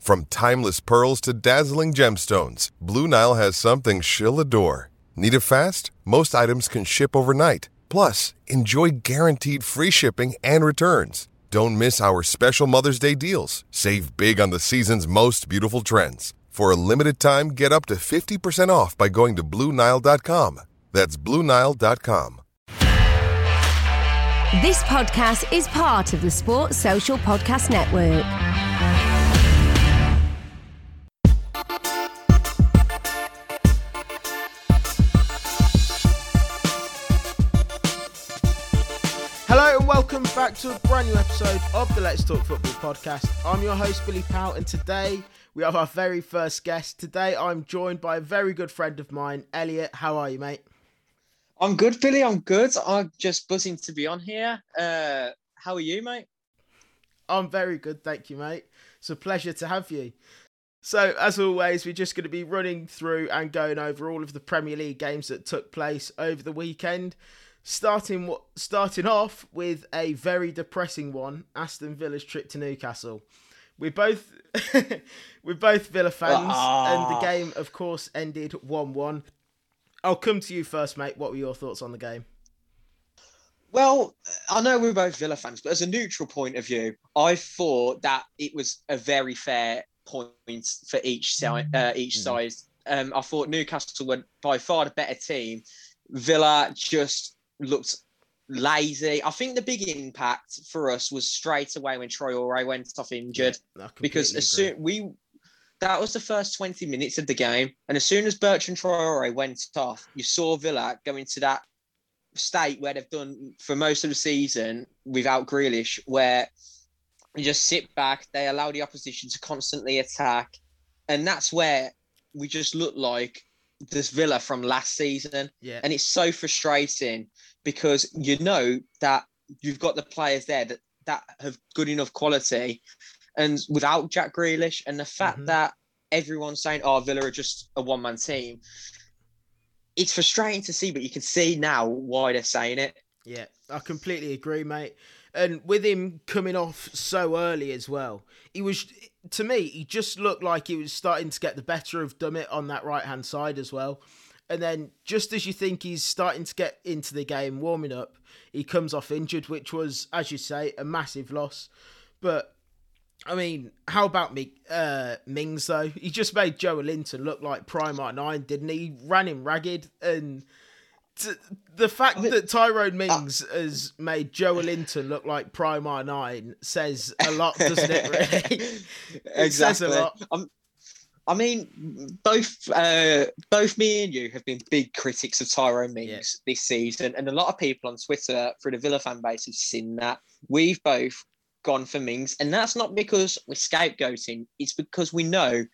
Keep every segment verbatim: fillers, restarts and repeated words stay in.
From timeless pearls to dazzling gemstones, Blue Nile has something she'll adore. Need it fast? Most items can ship overnight. Plus, enjoy guaranteed free shipping and returns. Don't miss our special Mother's Day deals. Save big on the season's most beautiful trends. For a limited time, get up to fifty percent off by going to Blue Nile dot com. That's Blue Nile dot com. This podcast is part of the Sports Social Podcast Network. Hello and welcome back to a brand new episode of the Let's Talk Football podcast. I'm your host Billy Powell, and today we have our very first guest. Today I'm joined by a very good friend of mine, Elliot. How are you, mate? I'm good, Billy. I'm good. I'm just buzzing to be on here. Uh, how are you, mate? I'm very good, thank you, mate. It's a pleasure to have you. So, as always, we're just going to be running through and going over all of the Premier League games that took place over the weekend. Starting starting off with a very depressing one, Aston Villa's trip to Newcastle. We're both we're both Villa fans, ah. and the game, of course, ended one one. I'll come to you first, mate. What were your thoughts on the game? Well, I know we're both Villa fans, but as a neutral point of view, I thought that it was a very fair point for each side. Uh, each mm. side, um, I thought Newcastle were by far the better team. Villa just looked lazy. I think the big impact for us was straight away when Traoré went off injured, yeah, because as soon we that was the first twenty minutes of the game, and as soon as Bertrand Traoré went off, you saw Villa go into that state where they've done for most of the season without Grealish, where you just sit back, they allow the opposition to constantly attack, and that's where we just look like this Villa from last season. Yeah. And it's so frustrating because you know that you've got the players there that, that have good enough quality, and without Jack Grealish and the fact mm-hmm. that everyone's saying, oh, Villa are just a one-man team. It's frustrating to see, but you can see now why they're saying it. Yeah, I completely agree, mate. And with him coming off so early as well, he was, to me, he just looked like he was starting to get the better of Dummett on that right-hand side as well. And then just as you think he's starting to get into the game, warming up, he comes off injured, which was, as you say, a massive loss. But, I mean, how about me, uh, Mings, though? He just made Joelinton look like prime R nine, didn't he? He ran him ragged, and the fact that Tyrone Mings uh, has made Joelinton look like prime R nine says a lot, doesn't it, really? It exactly. Says a lot. I'm, I mean, both uh, both me and you have been big critics of Tyrone Mings yeah. this season, and a lot of people on Twitter through the Villa fan base have seen that. We've both gone for Mings, and that's not because we're scapegoating. It's because we know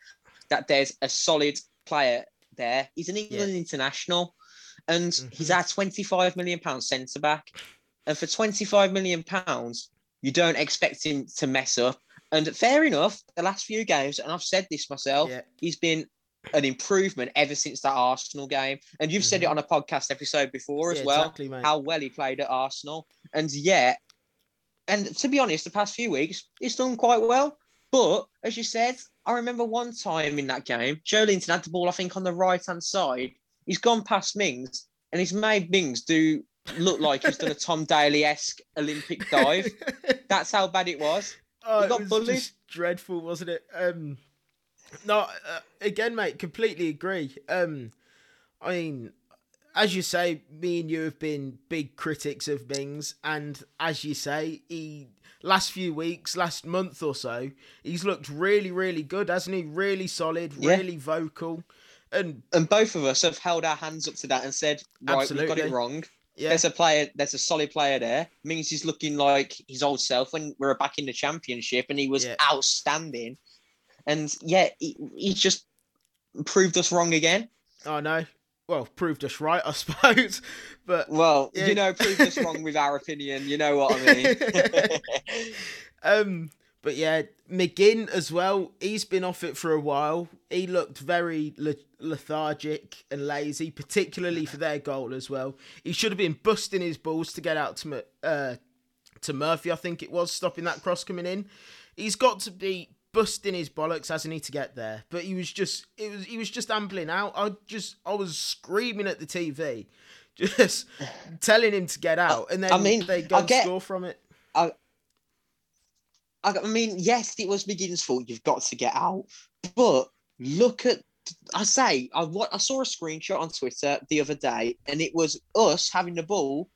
that there's a solid player there. He's an England yeah. international. And mm-hmm. he's our twenty-five million pounds centre-back. And for twenty-five million pounds, you don't expect him to mess up. And fair enough, the last few games, and I've said this myself, yeah. he's been an improvement ever since that Arsenal game. And you've mm-hmm. said it on a podcast episode before yeah, as well, exactly, how well he played at Arsenal. And yet, and to be honest, the past few weeks, he's done quite well. But, as you said, I remember one time in that game, Joelinton had the ball, I think, on the right-hand side. He's gone past Mings and he's made Mings do looked like he's done a Tom Daley-esque Olympic dive. That's how bad it was. Oh, he got it was bullied. Just dreadful, wasn't it? Um, no, uh, again, mate, completely agree. Um, I mean, as you say, me and you have been big critics of Mings, and as you say, he last few weeks, last month or so, he's looked really, really good, hasn't he? Really solid, yeah. really vocal. And, and both of us have held our hands up to that and said, right, absolutely. We've got it wrong. Yeah. There's a player, there's a solid player there. Mings is looking like his old self when we were back in the Championship, and he was yeah. outstanding. And yeah, he, he just proved us wrong again. Oh, no. Well, proved us right, I suppose. But well, yeah. you know, proved us wrong with our opinion. You know what I mean? um, but yeah, McGinn as well. He's been off it for a while. He looked very le- lethargic and lazy, particularly for their goal as well. He should have been busting his balls to get out to uh, to Murphy, I think it was, stopping that cross coming in. He's got to be busting his bollocks, hasn't he, to get there? But he was just, it was, he was just ambling out. I just, I was screaming at the T V, just telling him to get out, and then I mean, they go and score from it. I, I mean, yes, it was McGinn's fault. You've got to get out, but look at, I say, I what I saw a screenshot on Twitter the other day, and it was us having the ball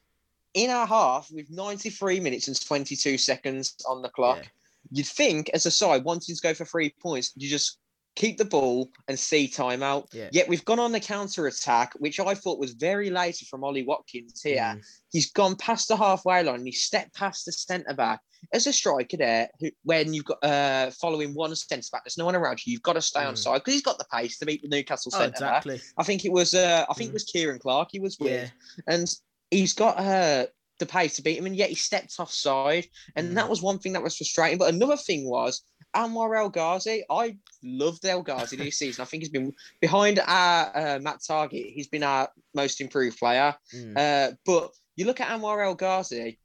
in our half with ninety-three minutes and twenty-two seconds on the clock. Yeah. You'd think, as a side, wanting to go for three points, you just keep the ball and see timeout. Yeah. Yet we've gone on the counter-attack, which I thought was very lazy from Ollie Watkins here. Mm. He's gone past the halfway line. And he stepped past the centre-back. As a striker there, who, when you've got uh, following one centre-back, there's no one around you. You've got to stay mm. on side because he's got the pace to beat the Newcastle oh, centre-back. Exactly. I think it was uh, I think mm. it was Kieran Clark he was with. Yeah. And he's got... Uh, the pace to beat him, and yet he stepped offside, and mm. that was one thing that was frustrating. But another thing was Anwar El Ghazi. I loved El Ghazi this season. I think he's been behind our uh, Matt Target. He's been our most improved player. Mm. Uh, but you look at Anwar El Ghazi.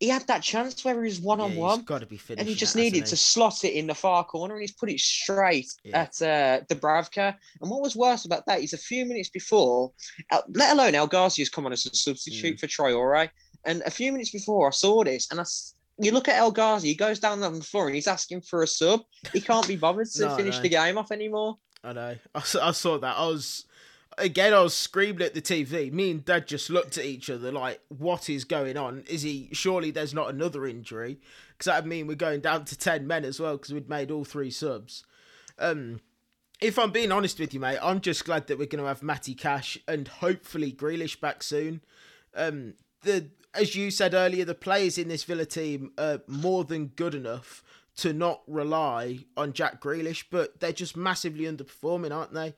He had that chance where he was one on one. Got to be finished, and he just that, needed he? to slot it in the far corner, and he's put it straight yeah. at uh, Dubravka. And what was worse about that is a few minutes before, uh, let alone El Ghazi has come on as a substitute mm. for Traoré. And a few minutes before I saw this, and I, you look at El Ghazi, he goes down on the floor and he's asking for a sub. He can't be bothered to no, finish the game off anymore. I know. I saw, I saw that. I was, again, I was screaming at the T V. Me and Dad just looked at each other like, what is going on? Is he, surely there's not another injury? Because that would mean we're going down to ten men as well because we'd made all three subs. Um, if I'm being honest with you, mate, I'm just glad that we're going to have Matty Cash and hopefully Grealish back soon. Um, the... As you said earlier, the players in this Villa team are more than good enough to not rely on Jack Grealish, but they're just massively underperforming, aren't they?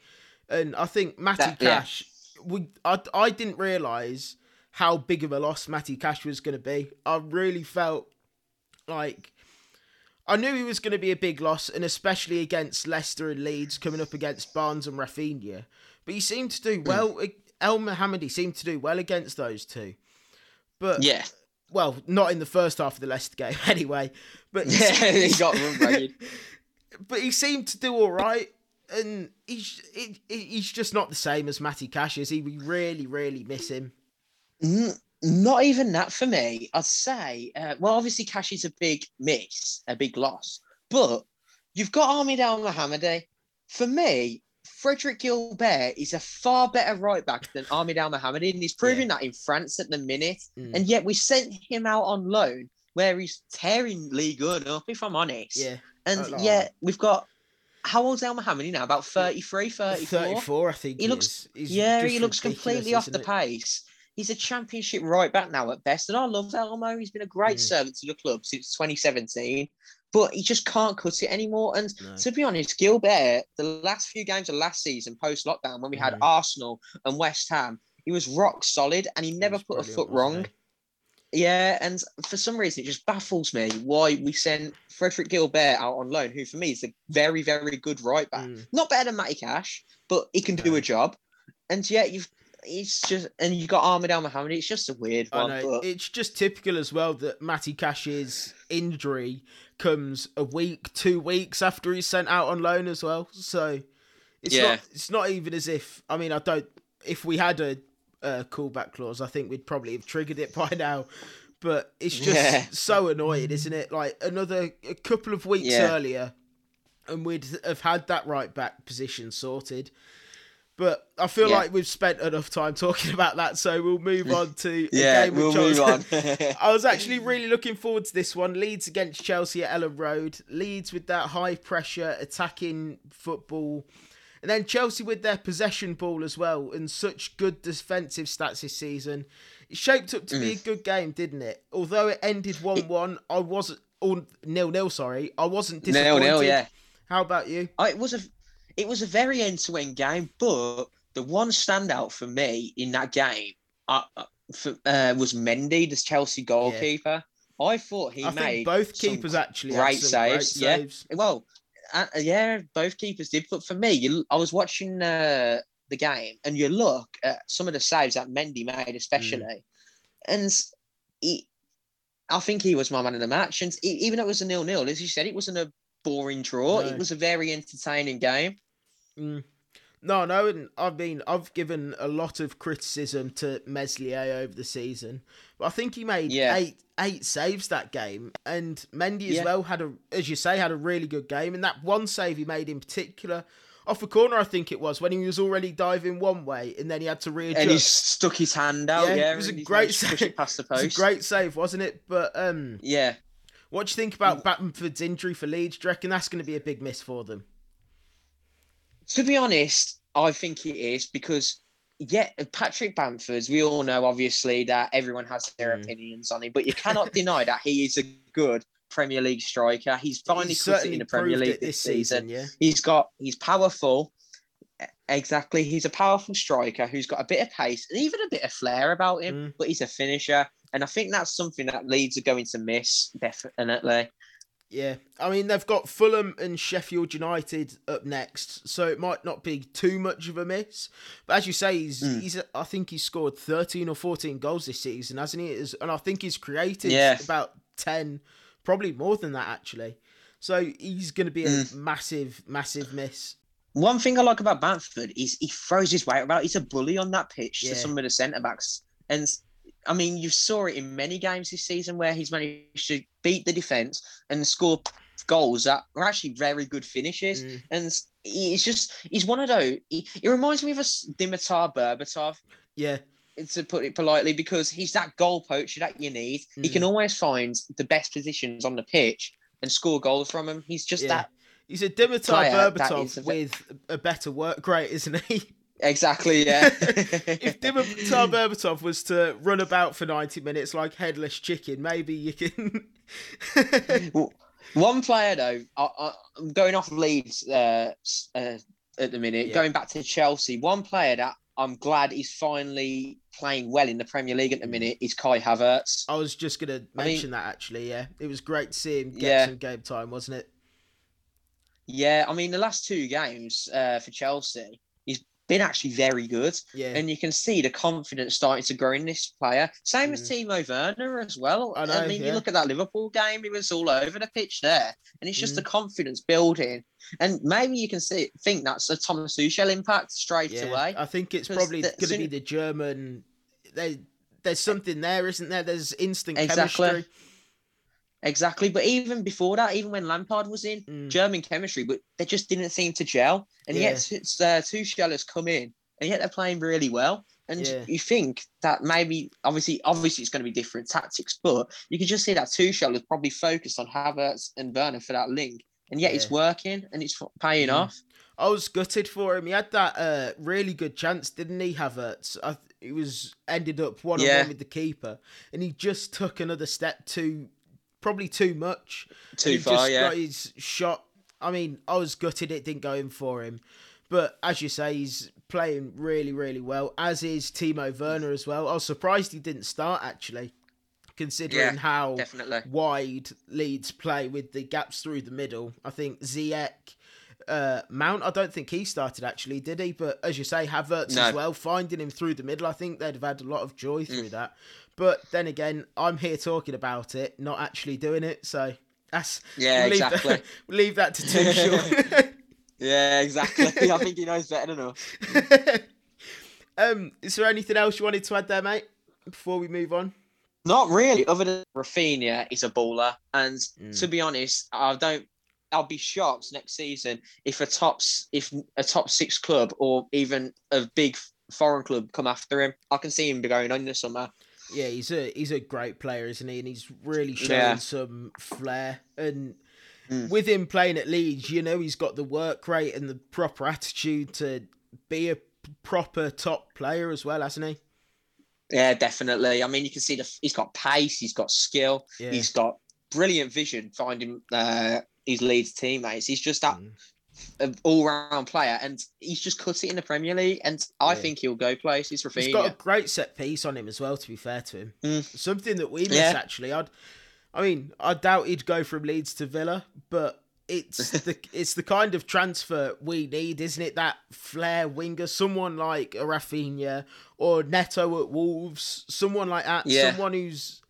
And I think Matty that, Cash, yeah. we I, I didn't realise how big of a loss Matty Cash was going to be. I really felt like I knew he was going to be a big loss, and especially against Leicester and Leeds, coming up against Barnes and Raphinha. But he seemed to do well. Elmohamady seemed to do well against those two. But yeah, well, not in the first half of the Leicester game, anyway. But yeah, he got run-ragged. But he seemed to do all right, and he's he, he's just not the same as Matty Cash is. He we really, really miss him. Not even that for me. I'd say. Uh, well, obviously, Cash is a big miss, a big loss. But you've got Ahmed Elmohamady. For me, Frédéric Guilbert is a far better right-back than Ahmed Elmohamady, and he's proving yeah. that in France at the minute. Mm. And yet we sent him out on loan, where he's tearing League One up, if I'm honest. Yeah. And like yet that. we've got... How old's Elmohamady now? About thirty-three, thirty-four? thirty-four, I think he looks. Is. Yeah, he looks completely off the it? pace. He's a Championship right-back now at best, and I love Elmo. He's been a great mm. servant to the club since twenty seventeen. But he just can't cut it anymore. And no. to be honest, Guilbert, the last few games of last season, post-lockdown, when we had mm. Arsenal and West Ham, he was rock solid and he never put a foot wrong. He? Yeah, and for some reason, it just baffles me why we sent Frédéric Guilbert out on loan, who for me is a very, very good right-back. Mm. Not better than Matty Cash, but he can no. do a job. And yet you've It's just, and you got Ahmed Elmohamady. It's just a weird one. I know. But... It's just typical as well that Matty Cash's injury comes a week, two weeks after he's sent out on loan as well. So it's yeah. not, it's not even as if. I mean, I don't. If we had a, uh, callback clause, I think we'd probably have triggered it by now. But it's just yeah. so annoying, isn't it? Like another a couple of weeks yeah. earlier, and we'd have had that right back position sorted. But I feel yeah. like we've spent enough time talking about that, so we'll move on to yeah, a game we'll with Joelinton. Move on. I was actually really looking forward to this one. Leeds against Chelsea at Ellen Road. Leeds with that high pressure attacking football, and then Chelsea with their possession ball as well, and such good defensive stats this season. It shaped up to be mm. a good game, didn't it? Although it ended one-one, I wasn't or nil-nil. Sorry, I wasn't disappointed. Nil-nil, yeah. How about you? I, it was a. It was a very end-to-end game, but the one standout for me in that game uh, for, uh, was Mendy, the Chelsea goalkeeper. Yeah. I thought he I made think both keepers actually great saves. Great yeah, saves. Well, uh, yeah, both keepers did. But for me, you, I was watching uh, the game, and you look at some of the saves that Mendy made, especially, mm. and he, I think he was my man of the match. And even though it was a nil-nil, as you said, it wasn't a boring draw. No. It was a very entertaining game. Mm. No, no, and I mean, I've given a lot of criticism to Meslier over the season, but I think he made yeah. eight eight saves that game, and Mendy as yeah. well had a, as you say, had a really good game. And that one save he made in particular, off a corner, I think it was, when he was already diving one way, and then he had to readjust, and he stuck his hand out. Yeah, yeah it was a great save. It past the post. It was a great save, wasn't it? But um, yeah, what do you think about Bamford's injury for Leeds? Do you reckon that's going to be a big miss for them? To be honest, I think it is because, yeah, Patrick Bamford, we all know, obviously, that everyone has their mm. opinions on him, but you cannot deny that he is a good Premier League striker. He's finally he's cut it in the Premier League this season. season yeah. He's got, he's powerful. Exactly. He's a powerful striker who's got a bit of pace and even a bit of flair about him, mm. but he's a finisher. And I think that's something that Leeds are going to miss, definitely. Yeah, I mean, they've got Fulham and Sheffield United up next, so it might not be too much of a miss. But as you say, he's, mm. he's I think he's scored thirteen or fourteen goals this season, hasn't he? And I think he's created yeah. about ten, probably more than that, actually. So he's going to be a mm. massive, massive miss. One thing I like about Bamford is he throws his weight about. He's a bully on that pitch yeah. to some of the centre-backs. And I mean, you saw it in many games this season where he's managed to beat the defence and score goals that are actually very good finishes. Mm. And he's just, he's one of those, he, he reminds me of a Dimitar Berbatov. Yeah. To put it politely, because he's that goal poacher that you need. Mm. He can always find the best positions on the pitch and score goals from him. He's just yeah. that. He's a Dimitar Berbatov a with a better work rate, isn't he? Exactly, yeah. If Dimitar Berbatov was to run about for ninety minutes like headless chicken, maybe you can... Well, one player, though, I, I, I'm going off Leeds uh, uh, at the minute, yeah. going back to Chelsea, one player that I'm glad is finally playing well in the Premier League at the minute is Kai Havertz. I was just going to mention I mean, that, actually, yeah. It was great to see him get yeah. some game time, wasn't it? Yeah, I mean, the last two games uh, for Chelsea... been actually very good. Yeah. And you can see the confidence starting to grow in this player. Same mm. as Timo Werner as well. I, know, I mean, yeah. you look at that Liverpool game, he was all over the pitch there. And it's just mm. the confidence building. And maybe you can see, think that's a Thomas Tuchel impact straight yeah. away. I think it's probably going to be the German... They, there's something there, isn't there? There's instant exactly. chemistry. Exactly, but even before that, even when Lampard was in, mm. German chemistry, but they just didn't seem to gel. And yeah. yet, it's, uh, Tuchel has come in, and yet they're playing really well. And yeah. you think that maybe, obviously, obviously it's going to be different tactics, but you can just see that Tuchel is probably focused on Havertz and Werner for that link. And yet yeah. it's working, and it's paying mm. off. I was gutted for him. He had that uh, really good chance, didn't he, Havertz? I, it was ended up one on one with the keeper, and he just took another step to... Probably too much. Too he far, just yeah. got his shot. I mean, I was gutted it didn't go in for him. But as you say, he's playing really, really well, as is Timo Werner as well. I was surprised he didn't start, actually, considering yeah, how definitely. wide Leeds play with the gaps through the middle. I think Ziyech, uh, Mount, I don't think he started, actually, did he? But as you say, Havertz no. as well, finding him through the middle. I think they'd have had a lot of joy through mm. that. But then again, I'm here talking about it, not actually doing it. So that's yeah, we'll exactly. Leave that, we'll leave that to Tuchel. Yeah, exactly. I think he knows better than us. Um, is there anything else you wanted to add there, mate, before we move on? Not really, other than Raphinha is a baller. And mm. to be honest, I don't. I'll be shocked next season if a top if a top six club or even a big foreign club come after him. I can see him going on this summer. Yeah, he's a he's a great player, isn't he? And he's really showing yeah. some flair. And mm. with him playing at Leeds, you know, he's got the work rate and the proper attitude to be a proper top player as well, hasn't he? Yeah, definitely. I mean, you can see the he's got pace, he's got skill, yeah. he's got brilliant vision. Finding uh, his Leeds teammates, he's just that mm. all-round player, and he's just cut it in the Premier League. And I yeah. think he'll go places. Raphinha. He's got a great set piece on him as well. To be fair to him, mm. something that we miss yeah. actually. I'd, I mean, I doubt he'd go from Leeds to Villa, but it's the it's the kind of transfer we need, isn't it? That flair winger, someone like a Raphinha or Neto at Wolves, someone like that, yeah. someone who's,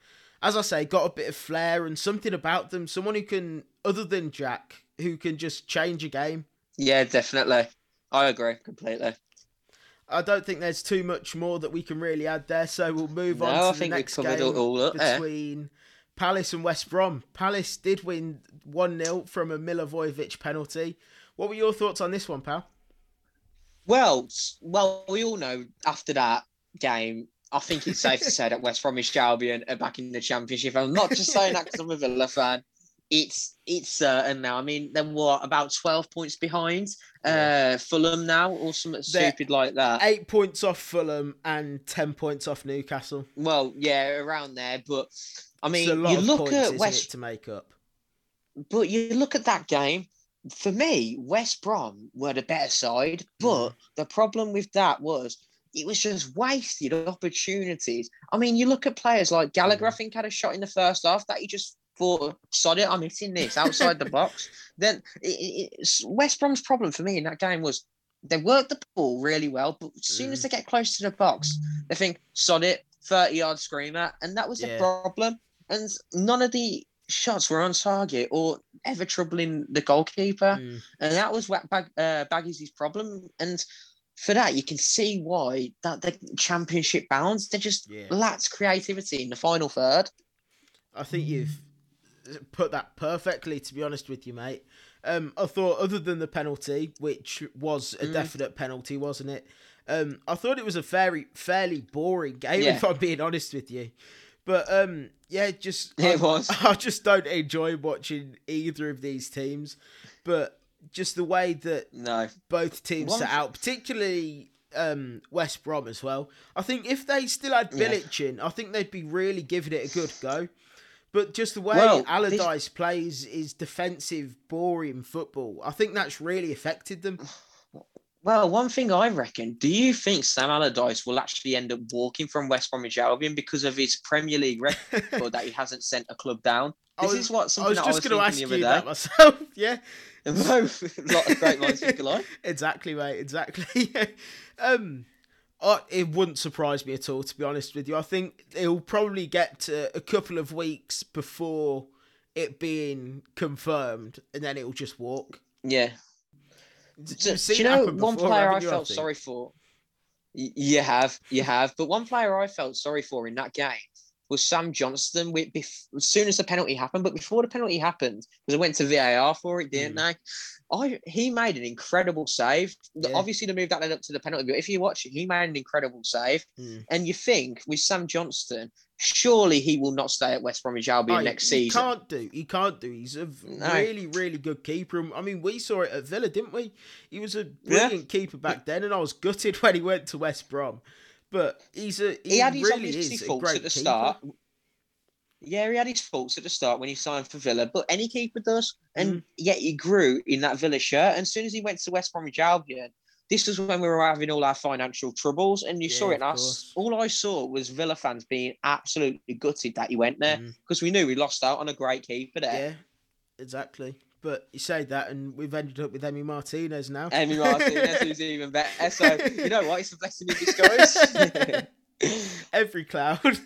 as I say, got a bit of flair and something about them, someone who can, other than Jack, who can just change a game. Yeah, definitely. I agree completely. I don't think there's too much more that we can really add there, so we'll move no, on to I the think next game all, all up, between yeah. Palace and West Brom. Palace did win one nil from a Milivojevic penalty. What were your thoughts on this one, pal? Well, well, we all know after that game, I think it's safe to say that West Bromwich Albion are back in the Championship. I'm not just saying that because I'm a Villa fan. It's it's certain now. I mean, they're what, about twelve points behind uh, Fulham now, or something they're stupid like that. Eight points off Fulham and ten points off Newcastle. Well, yeah, around there. But I mean, it's a lot you of look points, at isn't West it, to make up. But you look at that game. For me, West Brom were the better side, but mm. the problem with that was, it was just wasted opportunities. I mean, you look at players like Gallagher, I think, had a shot in the first half that he just thought, sod it, I'm hitting this outside the box. Then it, it, West Brom's problem for me in that game was they worked the ball really well, but as soon mm. as they get close to the box, they think, sod it, thirty-yard screamer. And that was yeah. the problem. And none of the shots were on target or ever troubling the goalkeeper. Mm. And that was what Bag- uh, Baggy's problem. And for that, you can see why that the Championship bounds, they just yeah. lacked creativity in the final third. I think you've put that perfectly, to be honest with you, mate. Um, I thought, other than the penalty, which was a mm. definite penalty, wasn't it? Um, I thought it was a fairly, fairly boring game, yeah. if I'm being honest with you. But, um, yeah, just yeah, I, it was. I just don't enjoy watching either of these teams. But just the way that no. both teams One. set out, particularly um, West Brom as well. I think if they still had Bilic yeah. in, I think they'd be really giving it a good go. But just the way well, Allardyce this... plays is defensive, boring football. I think that's really affected them. Well, one thing I reckon, do you think Sam Allardyce will actually end up walking from West Bromwich Albion because of his Premier League record that he hasn't sent a club down? This was, is what something I was, was just going to ask you about myself. Yeah. Both. A lot of great minds think alike. Exactly, mate. Exactly. um, I, it wouldn't surprise me at all, to be honest with you. I think it'll probably get to a couple of weeks before it being confirmed, and then it'll just walk. Yeah. So, do you know before, one player I you, felt I sorry for? You have, you have. But one player I felt sorry for in that game was Sam Johnstone. With, before, as soon as the penalty happened, but before the penalty happened, because I went to V A R for it, didn't mm. they? I he made an incredible save. Yeah. Obviously, the move that led up to the penalty. But if you watch it, he made an incredible save. Mm. And you think with Sam Johnstone, surely he will not stay at West Bromwich Albion no, next he season. He can't do. He can't do. He's a no. really, really good keeper. I mean, we saw it at Villa, didn't we? He was a brilliant yeah. keeper back then, and I was gutted when he went to West Brom. But he's a he, he had his really is faults a great at the keeper. Start. Yeah, he had his faults at the start when he signed for Villa, but any keeper does. And mm. yet he grew in that Villa shirt. And as soon as he went to West Bromwich Albion, this was when we were having all our financial troubles, and you yeah, saw it in us. All I saw was Villa fans being absolutely gutted that he went there, because mm. we knew we lost out on a great keeper there. Yeah, exactly. But you say that, and we've ended up with Emi Martinez now. Emi Martinez, who's even better. So, you know what? It's a blessing in disguise. Every cloud.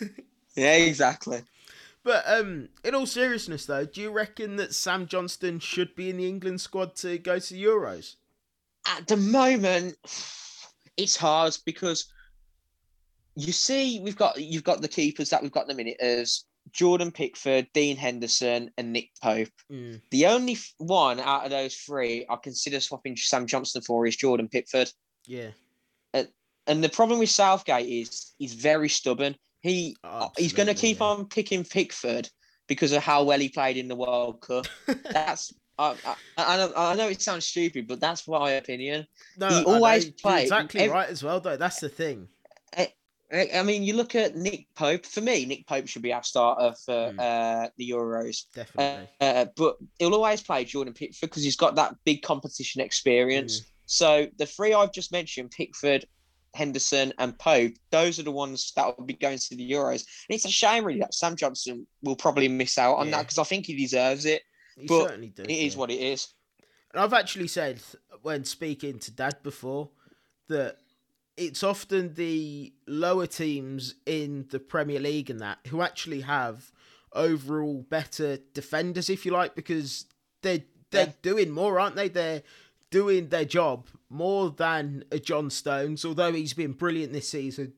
Yeah, exactly. But um, in all seriousness, though, do you reckon that Sam Johnstone should be in the England squad to go to the Euros? At the moment, it's hard because you see, we've got you've got the keepers that we've got in the minute as Jordan Pickford, Dean Henderson, and Nick Pope. Mm. The only one out of those three I consider swapping Sam Johnstone for is Jordan Pickford. Yeah. Uh, and the problem with Southgate is he's very stubborn. He oh, he's going to keep yeah. on picking Pickford because of how well he played in the World Cup. That's I, I I know it sounds stupid, but that's my opinion. No, he always know, played exactly every, right as well. Though that's the thing. I, I mean, you look at Nick Pope. For me, Nick Pope should be our starter for mm. uh, the Euros. Definitely. Uh, uh, but he'll always play Jordan Pickford because he's got that big competition experience. Mm. So the three I've just mentioned, Pickford, Henderson and Pope, those are the ones that will be going to the Euros. And it's a shame, really, that Sam Johnstone will probably miss out on yeah. that because I think he deserves it. He but certainly does. It yeah. is what it is. And I've actually said, when speaking to Dad before, that it's often the lower teams in the Premier League and that who actually have overall better defenders, if you like, because they're, they're yeah. doing more, aren't they? They're doing their job more than a John Stones, although he's been brilliant this season.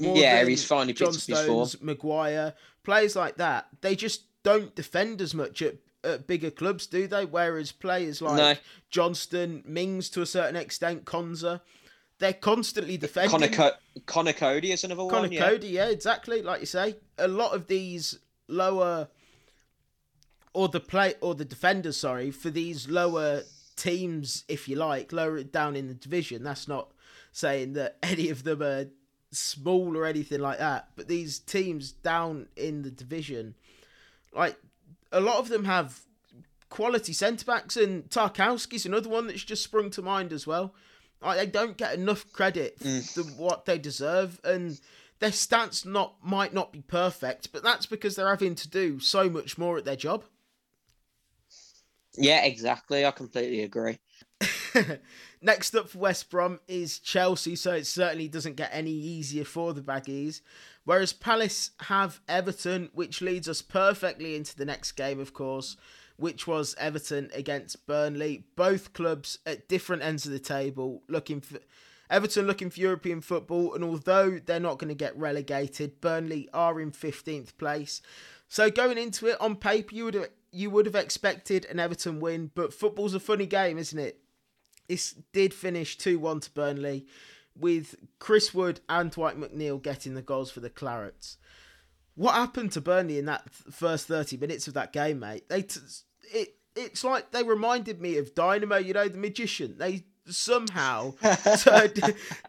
More yeah, he's finally John picked Stones, up his form. Maguire, players like that, they just don't defend as much at, at bigger clubs, do they? Whereas players like no. Johnston, Mings to a certain extent, Konza, they're constantly defending. Conor, Co- Conor Coady is another Conor one. Conor Coady, yeah. yeah, exactly. Like you say, a lot of these lower or the play or the defenders, sorry, for these lower teams, if you like, lower it down in the division. That's not saying that any of them are small or anything like that, but these teams down in the division, like a lot of them have quality centre backs, and Tarkowski's another one that's just sprung to mind as well. Like, they don't get enough credit mm. for what they deserve, and their stats not might not be perfect, but that's because they're having to do so much more at their job. Yeah, exactly. I completely agree. Next up for West Brom is Chelsea, so it certainly doesn't get any easier for the Baggies. Whereas Palace have Everton, which leads us perfectly into the next game, of course, which was Everton against Burnley. Both clubs at different ends of the table, looking for Everton looking for European football, and although they're not going to get relegated, Burnley are in fifteenth place. So going into it, on paper, you would have You would have expected an Everton win, but football's a funny game, isn't it? This did finish two one to Burnley, with Chris Wood and Dwight McNeil getting the goals for the Clarets. What happened to Burnley in that first thirty minutes of that game, mate? They t- it It's like they reminded me of Dynamo, you know, the magician. They somehow turned,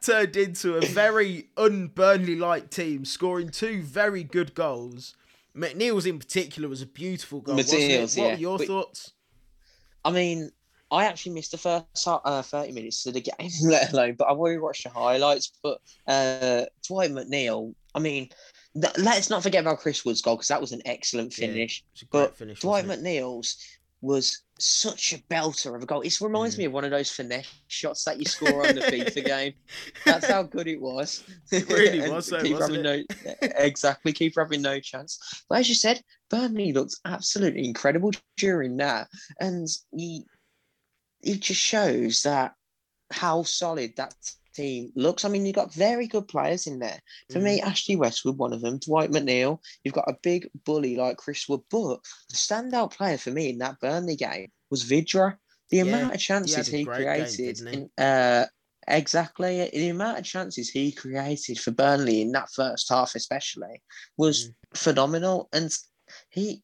turned into a very un-Burnley-like team, scoring two very good goals. McNeil's in particular was a beautiful goal. McNeil's, wasn't it? What yeah. were your we, thoughts? I mean, I actually missed the first uh, thirty minutes of the game, let alone. But I've already watched the highlights. But uh, Dwight McNeil, I mean, th- let's not forget about Chris Wood's goal because that was an excellent finish. Yeah, a but finish, Dwight McNeil's was such a belter of a goal. It reminds mm. me of one of those finesse shots that you score on the FIFA game. That's how good it was. It really was, though, keep wasn't it? No, exactly. Keep having no chance. But as you said, Burnley looked absolutely incredible during that. And he, it just shows that how solid that team looks. I mean, you've got very good players in there. For mm. me, Ashley Westwood, one of them, Dwight McNeil. You've got a big bully like Chris Wood, but the standout player for me in that Burnley game was Vidra. The yeah, amount of chances he, he created, game, he? In, uh, exactly, the amount of chances he created for Burnley in that first half, especially, was mm. phenomenal. And he,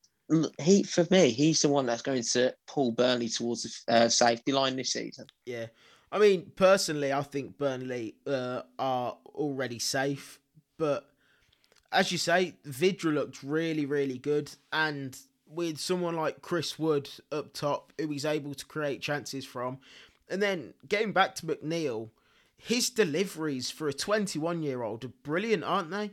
he, for me, he's the one that's going to pull Burnley towards the uh, safety line this season. Yeah. I mean, personally, I think Burnley uh, are already safe. But as you say, Vidra looked really, really good. And with someone like Chris Wood up top, who he's able to create chances from. And then getting back to McNeil, his deliveries for a twenty-one-year-old are brilliant, aren't they?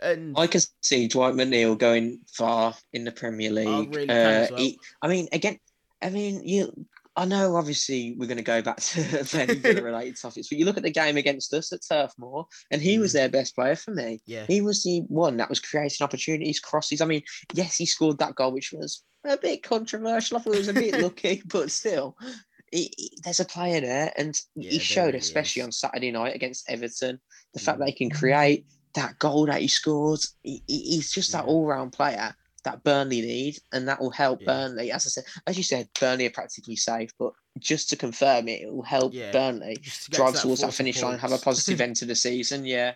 And I can see Dwight McNeil going far in the Premier League. I really uh, can as well. He, I mean, again, I mean, you... I know, obviously, we're going to go back to the related topics, but you look at the game against us at Turf Moor, and he mm. was their best player for me. Yeah. He was the one that was creating opportunities, crosses. I mean, yes, he scored that goal, which was a bit controversial. I thought it was a bit lucky, but still, he, he, there's a player there, and yeah, he showed, really especially is. on Saturday night against Everton, the mm. fact that he can create, that goal that he scored. He, he, he's just yeah. that all-round player that Burnley need, and that will help yeah. Burnley. As I said, as you said, Burnley are practically safe, but just to confirm it, it will help yeah. Burnley to drive to that towards that finish line and have a positive end to the season. Yeah.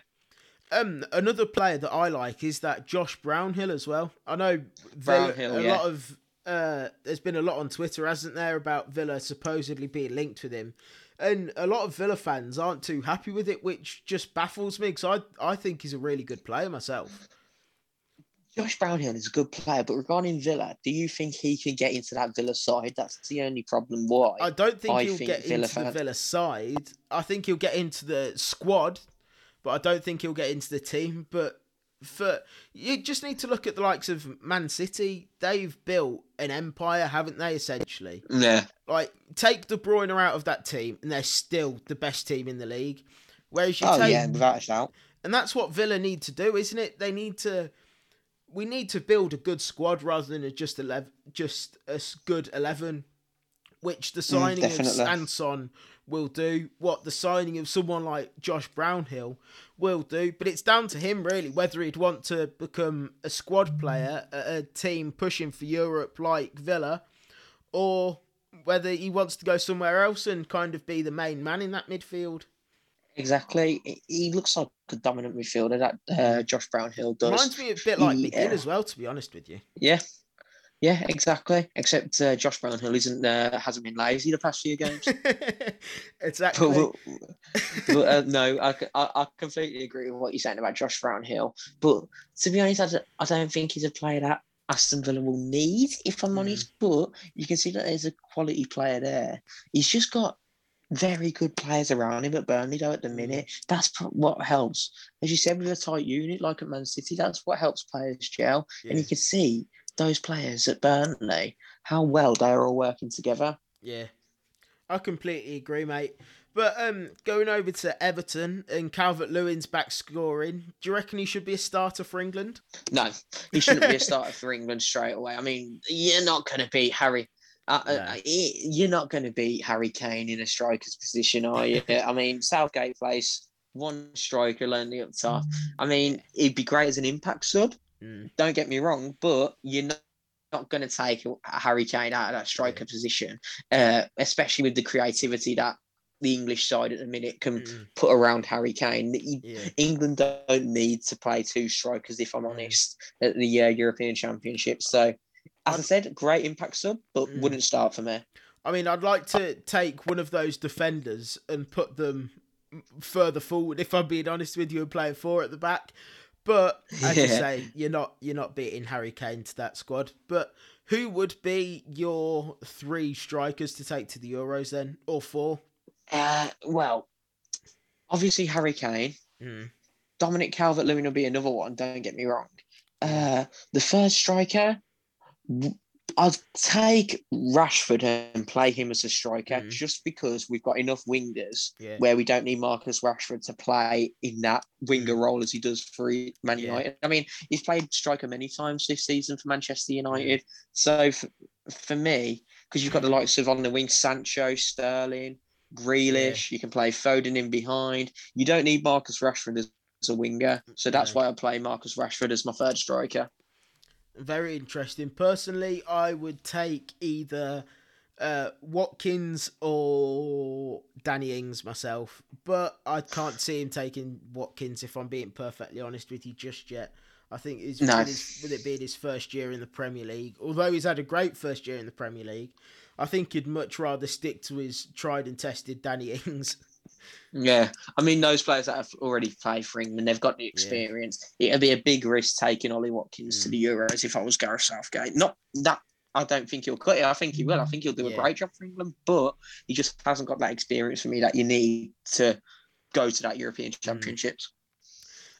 Um, another player that I like is that Josh Brownhill as well. I know Villa, Brownhill, a yeah. lot of uh, there's been a lot on Twitter, hasn't there, about Villa supposedly being linked with him, and a lot of Villa fans aren't too happy with it, which just baffles me because I I think he's a really good player myself. Josh Brownhill is a good player, but regarding Villa, do you think he can get into that Villa side? That's the only problem. Why? I don't think I he'll think get Villa into fan- the Villa side. I think he'll get into the squad, but I don't think he'll get into the team. But for you just need to look at the likes of Man City. They've built an empire, haven't they, essentially? Yeah. Like, take De Bruyne out of that team, and they're still the best team in the league. Whereas you oh, take... Oh, yeah, without a doubt. And that's what Villa need to do, isn't it? They need to... We need to build a good squad rather than a just, eleven, just a good eleven, which the signing mm, of Sanson will do, what the signing of someone like Josh Brownhill will do. But it's down to him, really, whether he'd want to become a squad player at a team pushing for Europe like Villa, or whether he wants to go somewhere else and kind of be the main man in that midfield. Exactly. He looks like a dominant midfielder, that uh, Josh Brownhill does. Reminds me a bit like he, McGinn uh, as well, to be honest with you. Yeah, yeah, exactly. Except uh, Josh Brownhill isn't, uh, hasn't been lazy the past few games. Exactly. But, but, but, uh, no, I, I, I completely agree with what you're saying about Josh Brownhill. But to be honest, I don't, I don't think he's a player that Aston Villa will need, if I'm mm. honest. But you can see that there's a quality player there. He's just got very good players around him at Burnley, though, at the minute. That's what helps. As you said, with a tight unit like at Man City, that's what helps players gel. Yeah. And you can see those players at Burnley, how well they are all working together. Yeah, I completely agree, mate. But um, going over to Everton and Calvert-Lewin's back scoring, do you reckon he should be a starter for England? No, he shouldn't be a starter for England straight away. I mean, you're not going to beat Harry... Uh, no. uh, you're not going to beat Harry Kane in a striker's position, are you? I mean, Southgate plays one striker lonely up top. I mean, he'd be great as an impact sub. Mm. Don't get me wrong, but you're not, not going to take Harry Kane out of that striker yeah. position, uh, especially with the creativity that the English side at the minute can mm. put around Harry Kane. He, yeah. England don't need to play two strikers, if I'm honest, at the uh, European Championship. So, as I said, great impact sub, but mm. wouldn't start for me. I mean, I'd like to take one of those defenders and put them further forward, if I'm being honest with you, and play four at the back. But as yeah. you say, you're not you're not beating Harry Kane to that squad. But who would be your three strikers to take to the Euros then, or four? Uh, well, obviously Harry Kane. Mm. Dominic Calvert-Lewin will be another one, don't get me wrong. Uh, the first striker... I'd take Rashford and play him as a striker mm. just because we've got enough wingers yeah. where we don't need Marcus Rashford to play in that winger role as he does for Man United. Yeah. I mean, he's played striker many times this season for Manchester United. So for, for me, because you've got the likes of on the wing, Sancho, Sterling, Grealish, yeah. you can play Foden in behind. You don't need Marcus Rashford as a winger. So that's yeah. why I play Marcus Rashford as my third striker. Very interesting. Personally, I would take either uh, Watkins or Danny Ings myself, but I can't see him taking Watkins, if I'm being perfectly honest with you, just yet. I think it's no. with, his, with it being his first year in the Premier League, although he's had a great first year in the Premier League, I think he'd much rather stick to his tried and tested Danny Ings. Yeah, I mean, those players that have already played for England, they've got the experience. Yeah. It'd be a big risk taking Ollie Watkins mm. to the Euros if I was Gareth Southgate. Not that I don't think he'll cut it. I think he will. I think he'll do yeah. a great job for England, but he just hasn't got that experience for me that you need to go to that European Championships.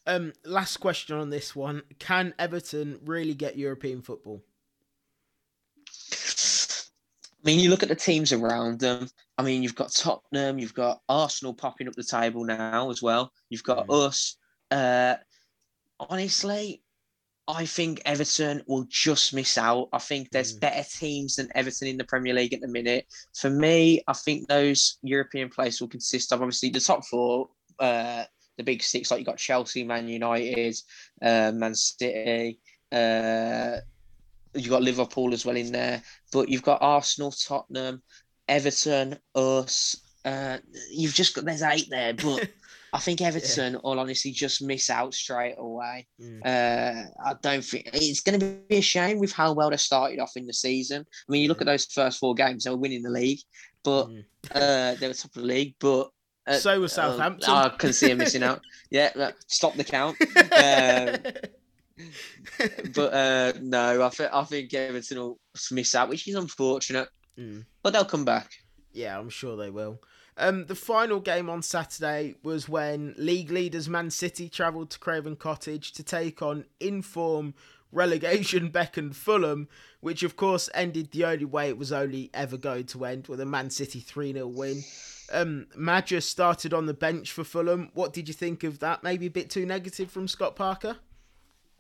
Um, last question on this one. Can Everton really get European football? I mean, you look at the teams around them. I mean, you've got Tottenham, you've got Arsenal popping up the table now as well. You've got mm. us. Uh, honestly, I think Everton will just miss out. I think there's mm. better teams than Everton in the Premier League at the minute. For me, I think those European players will consist of, obviously, the top four, uh, the big six, like you've got Chelsea, Man United, uh, Man City. Uh, you've got Liverpool as well in there. But you've got Arsenal, Tottenham, Everton, us. Uh, you've just got, there's eight there, but... I think Everton, yeah. all honestly, just miss out straight away. Mm. Uh, I don't think it's going to be a shame with how well they started off in the season. I mean, you look mm. at those first four games; they were winning the league, but mm. uh, they were top of the league. But uh, so was Southampton. Uh, I can see them missing out. Yeah, stop the count. um, but uh, no, I, th- I think Everton will miss out, which is unfortunate. Mm. But they'll come back. Yeah, I'm sure they will. Um, the final game on Saturday was when league leaders Man City travelled to Craven Cottage to take on in-form relegation beckoned Fulham, which of course ended the only way it was only ever going to end, with a Man City three nil win. Um, Madger started on the bench for Fulham. What did you think of that? Maybe a bit too negative from Scott Parker?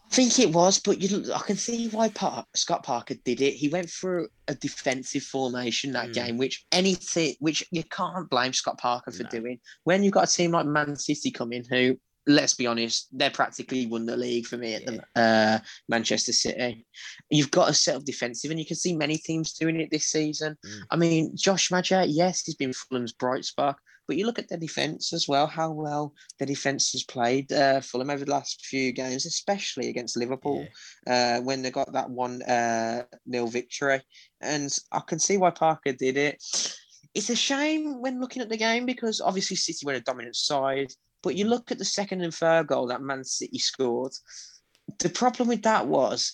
I think it was, but you, I can see why Park, Scott Parker did it. He went for a defensive formation that mm. game, which any t- which you can't blame Scott Parker for no. doing. When you've got a team like Man City coming, who, let's be honest, they're practically won the league for me at yeah. the, uh, Manchester City. You've got to set up defensive, and you can see many teams doing it this season. Mm. I mean, Josh Maguire, yes, he's been Fulham's bright spark. But you look at their defence as well, how well their defence has played uh, Fulham over the last few games, especially against Liverpool, yeah. uh, when they got that one uh, nil victory. And I can see why Parker did it. It's a shame when looking at the game, because obviously City were a dominant side. But you look at the second and third goal that Man City scored. The problem with that was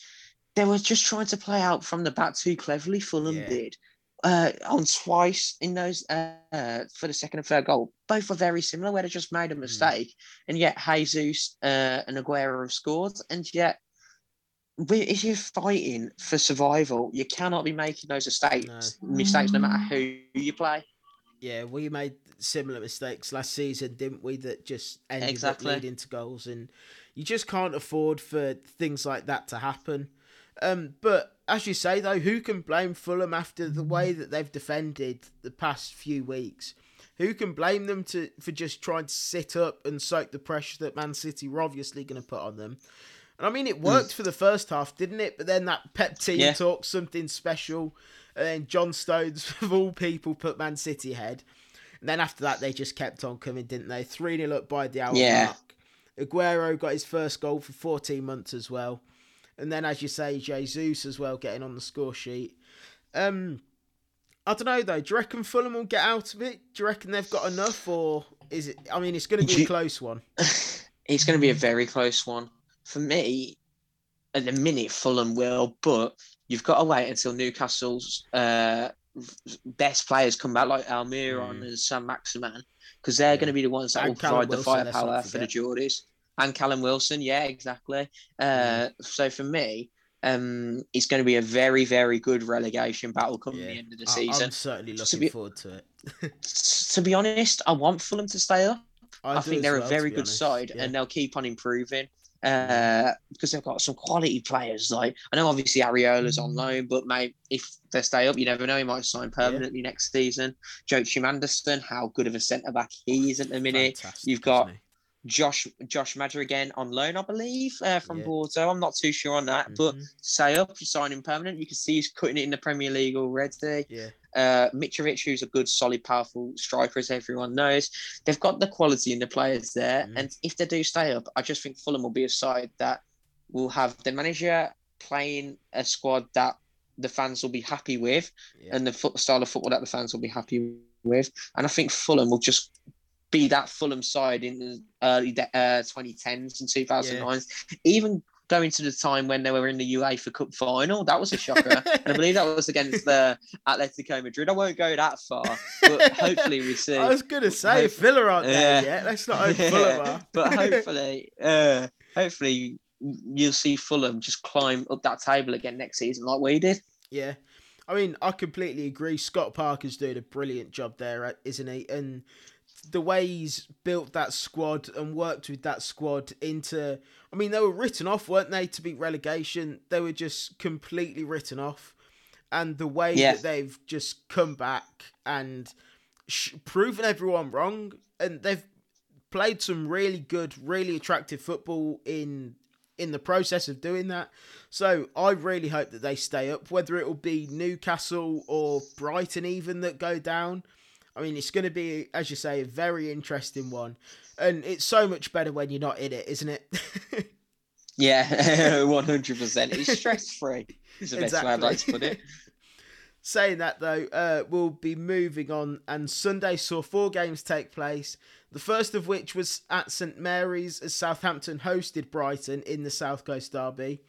they were just trying to play out from the back too cleverly, Fulham yeah. did. Uh, on twice in those uh, uh, for the second and third goal. Both were very similar, where they just made a mistake, mm. and yet Jesus uh, and Aguero have scored. And yet, we, if you're fighting for survival, you cannot be making those mistakes, no. mistakes no matter who you play. Yeah, we made similar mistakes last season, didn't we? That just ended exactly. up leading to goals, and you just can't afford for things like that to happen. Um, but as you say, though, who can blame Fulham after the way that they've defended the past few weeks? Who can blame them to for just trying to sit up and soak the pressure that Man City were obviously going to put on them? And I mean, it worked mm. for the first half, didn't it? But then that pep team yeah. talk, something special, and then Johnstone's, of all people, put Man City ahead. And then after that, they just kept on coming, didn't they? three nil up by the hour yeah. mark. Aguero got his first goal for fourteen months as well. And then, as you say, Jesus as well getting on the score sheet. Um, I don't know, though. Do you reckon Fulham will get out of it? Do you reckon they've got enough? Or is it... I mean, it's going to be a close one. It's going to be a very close one. For me, at the minute, Fulham will. But you've got to wait until Newcastle's uh, best players come back, like Almiron mm. and Sam Maximan, because they're yeah. going to be the ones that and will Callum provide Wilson, the firepower for the Geordies. And Callum Wilson, yeah, exactly. Uh, yeah. So for me, um, it's going to be a very, very good relegation battle coming yeah. the end of the I- season. I'm certainly looking to be, forward to it. To be honest, I want Fulham to stay up. I, I think they're well, a very good honest. side yeah. and they'll keep on improving uh, because they've got some quality players. Like I know obviously Areola's mm. on loan, but mate, if they stay up, you never know, he might sign permanently yeah. next season. Joachim Anderson, how good of a centre-back he is at the minute. Fantastic, You've got... Josh Josh Maguire again on loan, I believe, uh, from yeah. Bordeaux. I'm not too sure on that, mm-hmm. but say up, signing permanent. You can see he's cutting it in the Premier League already. Yeah. Uh, Mitrovic, who's a good, solid, powerful striker, as everyone knows. They've got the quality in the players there, mm-hmm. and if they do stay up, I just think Fulham will be a side that will have the manager playing a squad that the fans will be happy with, yeah. and the foot- style of football that the fans will be happy with. And I think Fulham will just... be that Fulham side in the early uh, twenty tens and two thousand nines. Yeah. Even going to the time when they were in the UEFA Cup final, that was a shocker. And I believe that was against the Atletico Madrid. I won't go that far, but hopefully we see. I was going to say, Hope- Villa aren't there uh, yet. Let's not hope yeah, Fulham are. But hopefully, uh, hopefully you'll see Fulham just climb up that table again next season like we did. Yeah. I mean, I completely agree. Scott Parker's doing a brilliant job there, isn't he? And the way he's built that squad and worked with that squad into... I mean, they were written off, weren't they, to beat relegation? They were just completely written off. And the way yeah. that they've just come back and sh- proven everyone wrong. And they've played some really good, really attractive football in in the process of doing that. So I really hope that they stay up, whether it will be Newcastle or Brighton even that go down. I mean, it's going to be, as you say, a very interesting one. And it's so much better when you're not in it, isn't it? Yeah, one hundred percent. It's stress-free. It's the exactly. best way I'd like to put it. Saying that, though, uh, we'll be moving on. And Sunday saw four games take place, the first of which was at St Mary's as Southampton hosted Brighton in the South Coast Derby.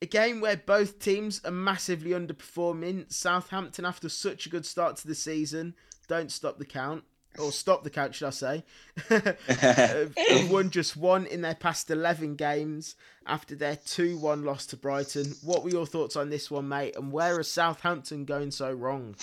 A game where both teams are massively underperforming. Southampton, after such a good start to the season... Don't stop the count, or stop the count, should I say? They won just one in their past eleven games after their two one loss to Brighton. What were your thoughts on this one, mate? And where is Southampton going so wrong?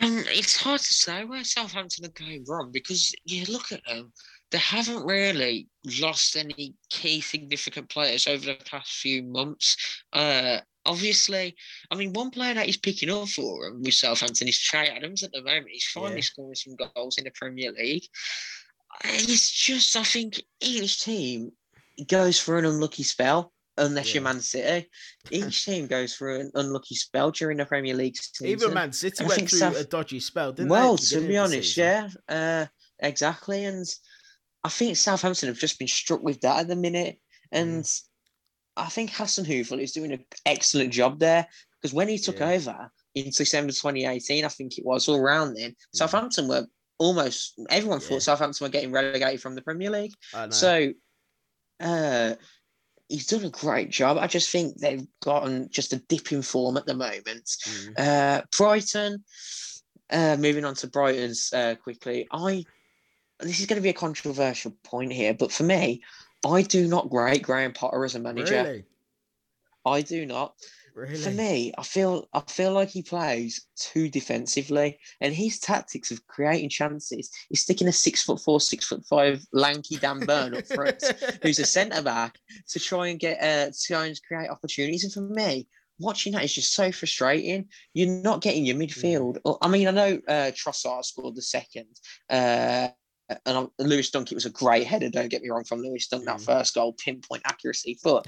And it's hard to say where Southampton are going wrong because you look at them, they haven't really lost any key significant players over the past few months. Uh, Obviously, I mean, one player that he's picking up for him with Southampton is Che Adams at the moment. He's finally yeah. scoring some goals in the Premier League. It's just, I think, each team goes for an unlucky spell, unless yeah. you're Man City. Each team goes for an unlucky spell during the Premier League season. Even Man City I went through South... a dodgy spell, didn't well, they? Well, to be honest, yeah, uh, exactly. And I think Southampton have just been struck with that at the minute. And... Mm. I think Hassan Hoofel is doing an excellent job there because when he took yeah. over in December twenty eighteen, I think it was, all around then, yeah. Southampton were almost... Everyone yeah. thought Southampton were getting relegated from the Premier League. I know. So uh, he's done a great job. I just think they've gotten just a dip in form at the moment. Mm. Uh, Brighton, uh, moving on to Brighton's uh, quickly. I This is going to be a controversial point here, but for me... I do not rate Graham Potter as a manager. Really? I do not. Really? For me, I feel I feel like he plays too defensively, and his tactics of creating chances is sticking a six foot four, six foot five lanky Dan Burn up front, who's a centre back, to try and get uh, to try and create opportunities. And for me, watching that is just so frustrating. You're not getting your midfield. Mm. I mean, I know uh, Trossard scored the second. Uh, And Lewis Dunk, it was a great header, don't get me wrong, from Lewis Dunk, that mm. first goal, pinpoint accuracy. But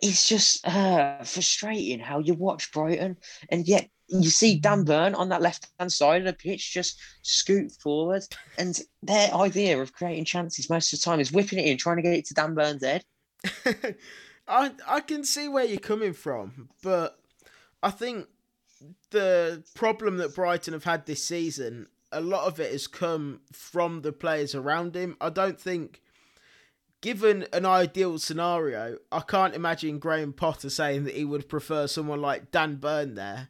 it's just uh, frustrating how you watch Brighton and yet you see Dan Burn on that left-hand side of the pitch just scoot forward. And their idea of creating chances most of the time is whipping it in, trying to get it to Dan Burn's head. I, I can see where you're coming from, but I think the problem that Brighton have had this season... A lot of it has come from the players around him. I don't think, given an ideal scenario, I can't imagine Graham Potter saying that he would prefer someone like Dan Burn there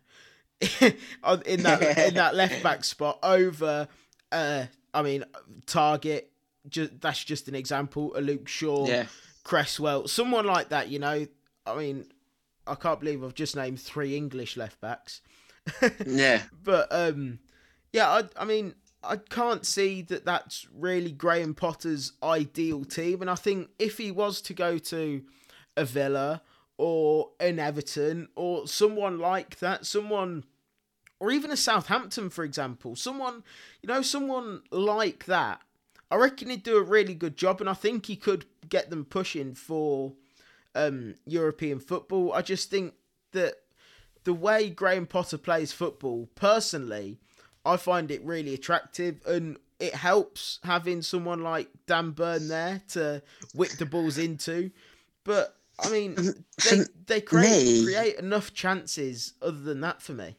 in that in that left back spot over. Uh, I mean, Target. Just, that's just an example. A Luke Shaw, yeah. Cresswell, someone like that. You know, I mean, I can't believe I've just named three English left backs. yeah, but um. Yeah, I, I mean, I can't see that that's really Graham Potter's ideal team. And I think if he was to go to a Villa or an Everton or someone like that, someone, or even a Southampton, for example, someone, you know, someone like that, I reckon he'd do a really good job. And I think he could get them pushing for um, European football. I just think that the way Graham Potter plays football, personally... I find it really attractive, and it helps having someone like Dan Burn there to whip the balls into. But, I mean, they, they create, create enough chances other than that for me.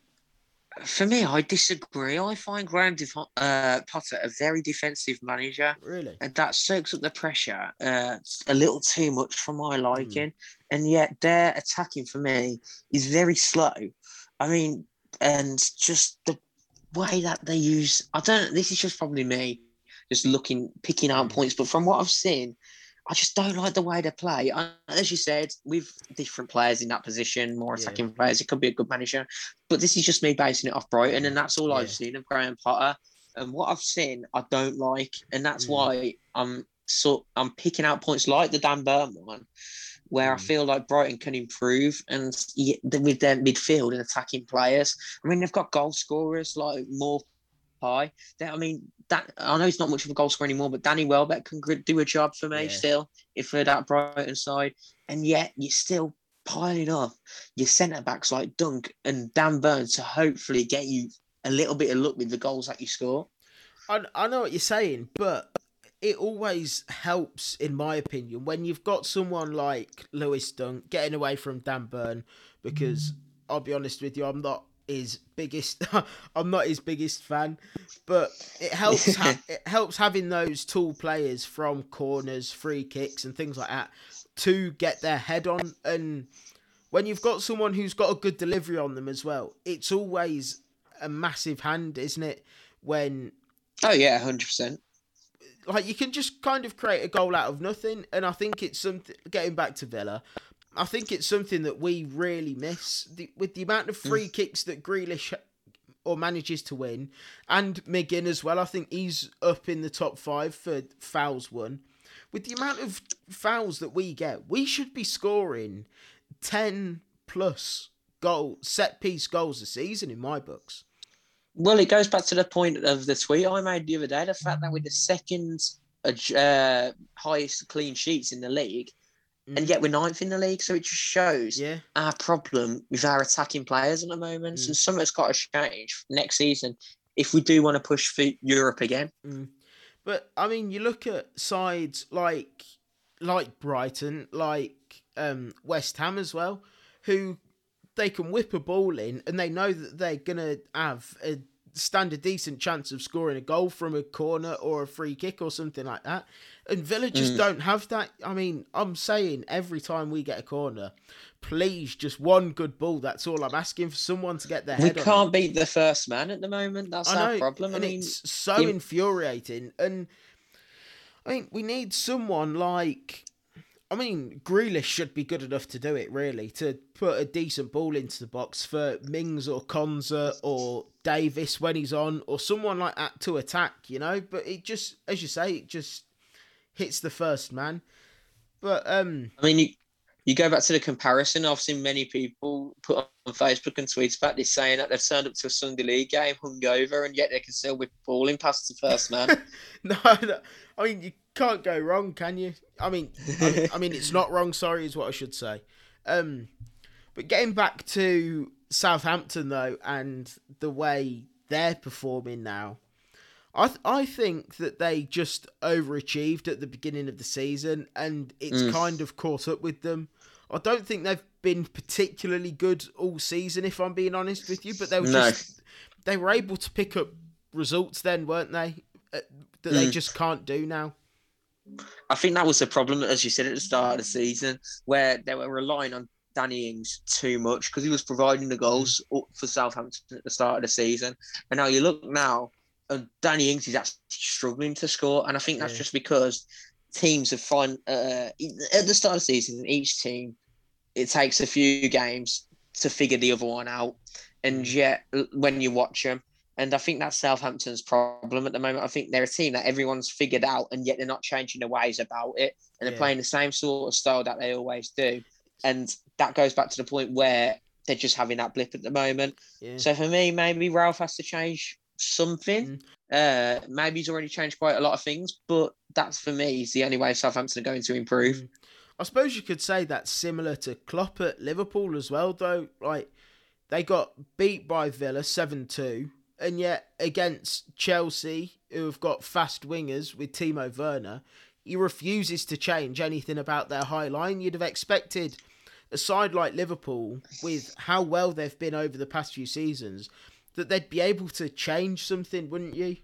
For me, I disagree. I find Graham uh, Potter a very defensive manager. Really? And that soaks up the pressure uh, a little too much for my liking. Mm. And yet their attacking, for me, is very slow. I mean, and just the way that they use, I don't. This is just probably me, just looking, picking out points. But from what I've seen, I just don't like the way they play. I, as you said, with different players in that position, more attacking yeah. players, it could be a good manager. But this is just me basing it off Brighton, and that's all yeah. I've seen of Graham Potter. and what I've seen I don't like, and that's mm. why I'm so I'm picking out points like the Dan Burton one, where mm. I feel like Brighton can improve, and with their midfield and attacking players. I mean, they've got goal scorers like more high. They, I mean, that I know it's not much of a goal scorer anymore, but Danny Welbeck can do a job for me yeah. still if for that Brighton side, and yet you're still piling up your centre backs like Dunk and Dan Burn to hopefully get you a little bit of luck with the goals that you score. I I know what you're saying, but it always helps, in my opinion, when you've got someone like Lewis Dunk getting away from Dan Burn, because I'll be honest with you, I'm not his biggest, I'm not his biggest fan, but it helps. ha- it helps having those tall players from corners, free kicks, and things like that to get their head on. And when you've got someone who's got a good delivery on them as well, it's always a massive hand, isn't it? When oh yeah, one hundred percent. Like, you can just kind of create a goal out of nothing. And I think it's something, getting back to Villa, I think it's something that we really miss. The, with the amount of free mm. kicks that Grealish or manages to win, and McGinn as well, I think he's up in the top five for fouls won. With the amount of fouls that we get, we should be scoring ten plus goal, set piece goals a season in my books. Well, it goes back to the point of the tweet I made the other day, the fact that we're the second uh, highest clean sheets in the league, mm. and yet we're ninth in the league. So it just shows yeah. our problem with our attacking players at the moment. Mm. And something's got to change next season if we do want to push for Europe again. Mm. But, I mean, you look at sides like like Brighton, like um, West Ham as well, who... they can whip a ball in and they know that they're going to have a stand a decent chance of scoring a goal from a corner or a free kick or something like that. And Villa just mm. don't have that. I mean, I'm saying every time we get a corner, please, just one good ball. That's all I'm asking, for someone to get their we head on. We can't beat the first man at the moment. That's know, our problem. And I mean, it's so you... infuriating. And I mean, we need someone like... I mean, Grealish should be good enough to do it, really, to put a decent ball into the box for Mings or Konza or Davis when he's on, or someone like that to attack, you know? But it just, as you say, it just hits the first man. But, um... I mean, you, you go back to the comparison. I've seen many people put on Facebook and tweets about this saying that they've turned up to a Sunday League game hungover and yet they can still whip balling past the first man. no, no, I mean... you can't go wrong, can you? I mean, I mean, I mean, it's not wrong, sorry, is what I should say. Um, but getting back to Southampton, though, and the way they're performing now, I th- I think that they just overachieved at the beginning of the season, and it's mm. kind of caught up with them. I don't think they've been particularly good all season, if I'm being honest with you, but they were, no. just, they were able to pick up results then, weren't they, uh, that mm. they just can't do now. I think that was the problem, as you said at the start of the season, where they were relying on Danny Ings too much because he was providing the goals for Southampton at the start of the season. And now you look now, and Danny Ings is actually struggling to score. And I think that's yeah. just because teams have found, uh, at the start of the season, each team, it takes a few games to figure the other one out. And yet, when you watch them, and I think that's Southampton's problem at the moment. I think they're a team that everyone's figured out, and yet they're not changing their ways about it. And they're yeah. playing the same sort of style that they always do. And that goes back to the point where they're just having that blip at the moment. Yeah. So for me, maybe Ralph has to change something. Mm. Uh, maybe he's already changed quite a lot of things, but that's, for me, is the only way Southampton are going to improve. Mm. I suppose you could say that's similar to Klopp at Liverpool as well, though. Like, they got beat by Villa seven two. And yet, against Chelsea, who have got fast wingers with Timo Werner, he refuses to change anything about their high line. You'd have expected a side like Liverpool, with how well they've been over the past few seasons, that they'd be able to change something, wouldn't you?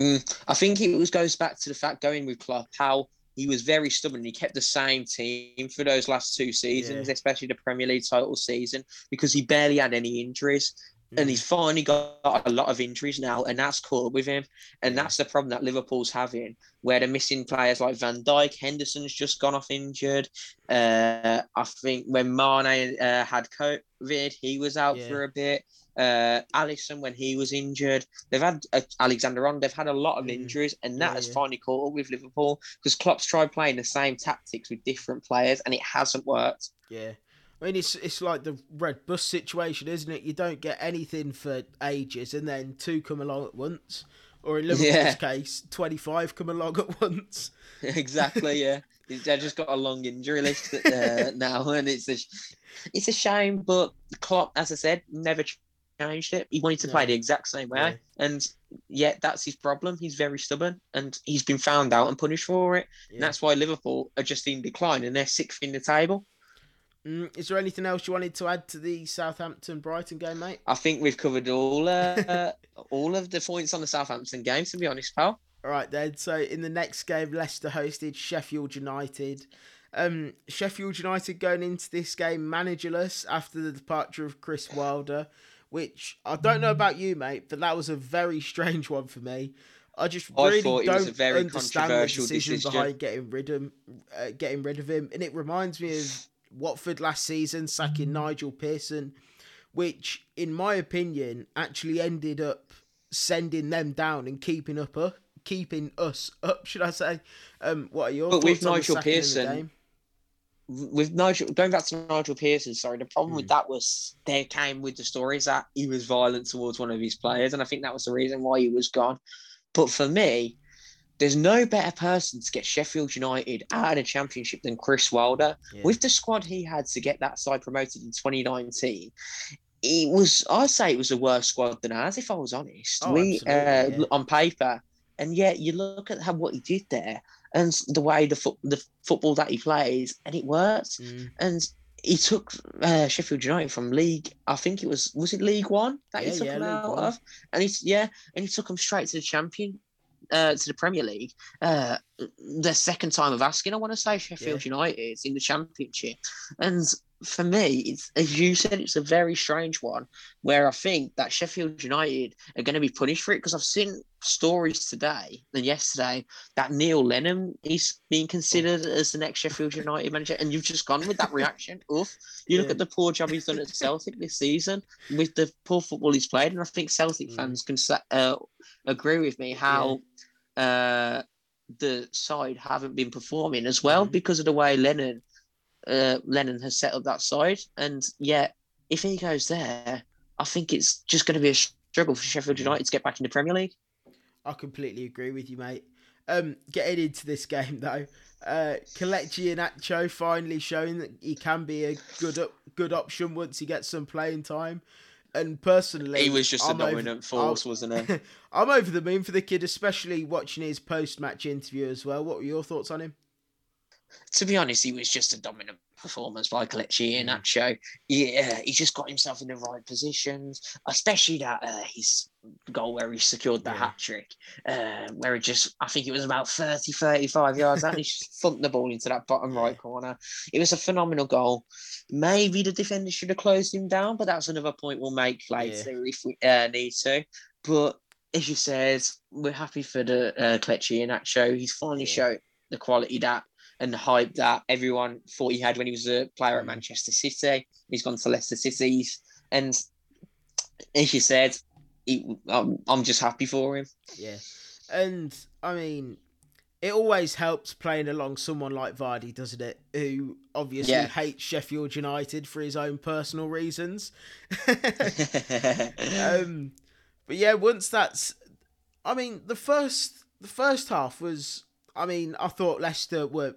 Mm, I think it was, goes back to the fact, going with Klopp, how he was very stubborn. He kept the same team for those last two seasons, yeah. especially the Premier League title season, because he barely had any injuries. And he's finally got a lot of injuries now, and that's caught up with him. And that's the problem that Liverpool's having, where they're missing players like Van Dijk. Henderson's just gone off injured. Uh, I think when Mane uh, had COVID, he was out yeah. for a bit. Uh, Alisson, when he was injured, they've had uh, Alexander on. They've had a lot of injuries, and that yeah, has yeah. finally caught up with Liverpool, because Klopp's tried playing the same tactics with different players, and it hasn't worked. Yeah. I mean, it's it's like the red bus situation, isn't it? You don't get anything for ages, and then two come along at once. Or in Liverpool's yeah. case, twenty-five come along at once. Exactly, yeah. They've just got a long injury list uh, now, and it's a, it's a shame, but Klopp, as I said, never changed it. He wanted to no. play the exact same way, yeah. and yet that's his problem. He's very stubborn, and he's been found out and punished for it. Yeah. And that's why Liverpool are just in decline, and they're sixth in the table. Mm, is there anything else you wanted to add to the Southampton-Brighton game, mate? I think we've covered all uh, all of the points on the Southampton game, to be honest, pal. All right, then. So, in the next game, Leicester hosted Sheffield United. Um, Sheffield United going into this game managerless after the departure of Chris Wilder, which I don't know about you, mate, but that was a very strange one for me. I just really I don't was a very understand the decision, decision behind getting rid of him, uh, getting rid of him. And it reminds me of Watford last season sacking Nigel Pearson, which in my opinion actually ended up sending them down and keeping up uh, keeping us up, should I say. Um, what are your but thoughts with on Nigel the Pearson the game? With Nigel going back to Nigel Pearson, sorry, the problem mm. with that was they came with the stories that he was violent towards one of his players, and I think that was the reason why he was gone. But for me, there's no better person to get Sheffield United out of the Championship than Chris Wilder. Yeah. With the squad he had to get that side promoted in twenty nineteen, it was, I'd say it was a worse squad than ours, if I was honest, oh, we, uh, yeah. on paper. And yet you look at how what he did there and the way the, fo- the football that he plays, and it worked. Mm. And he took uh, Sheffield United from League, I think it was, was it League One that yeah, he took yeah, them League out One. Of? And he, yeah, and he took them straight to the Champion. Uh, to the Premier League, uh, their second time of asking, I want to say, Sheffield yeah. United in the Championship. And for me, it's, as you said, it's a very strange one, where I think that Sheffield United are going to be punished for it, because I've seen stories today and yesterday that Neil Lennon is being considered as the next Sheffield United manager, and you've just gone with that reaction. Oof. You yeah. look at the poor job he's done at Celtic this season with the poor football he's played, and I think Celtic mm. fans can uh, agree with me how... Yeah. Uh, the side haven't been performing as well mm. because of the way Lennon uh, Lennon has set up that side. And yet, if he goes there, I think it's just going to be a struggle for Sheffield United to get back in the Premier League. I completely agree with you, mate. Um, getting into this game, though, uh, Kelechi Iheanacho finally showing that he can be a good op- good option once he gets some playing time. And personally, he was just I'm a dominant over, force, I'm, wasn't he? I'm over the moon for the kid, especially watching his post-match interview as well. What were your thoughts on him? To be honest, he was just a dominant performance by Kelechi Iheanacho. Yeah, he just got himself in the right positions, especially that uh, his goal where he secured the yeah. hat-trick, uh, where it just, I think it was about thirty, thirty-five yards out, and he just thumped the ball into that bottom right corner. It was a phenomenal goal. Maybe the defender should have closed him down, but that's another point we'll make later yeah. if we uh, need to. But as you said, we're happy for the uh, Kelechi Iheanacho. He's finally yeah. showed the quality that and the hype that everyone thought he had when he was a player at Manchester City. He's gone to Leicester City. And as you said, he, I'm, I'm just happy for him. Yeah. And, I mean, it always helps playing along someone like Vardy, doesn't it? Who obviously yeah. hates Sheffield United for his own personal reasons. um, but, yeah, once that's... I mean, the first the first half was... I mean, I thought Leicester were...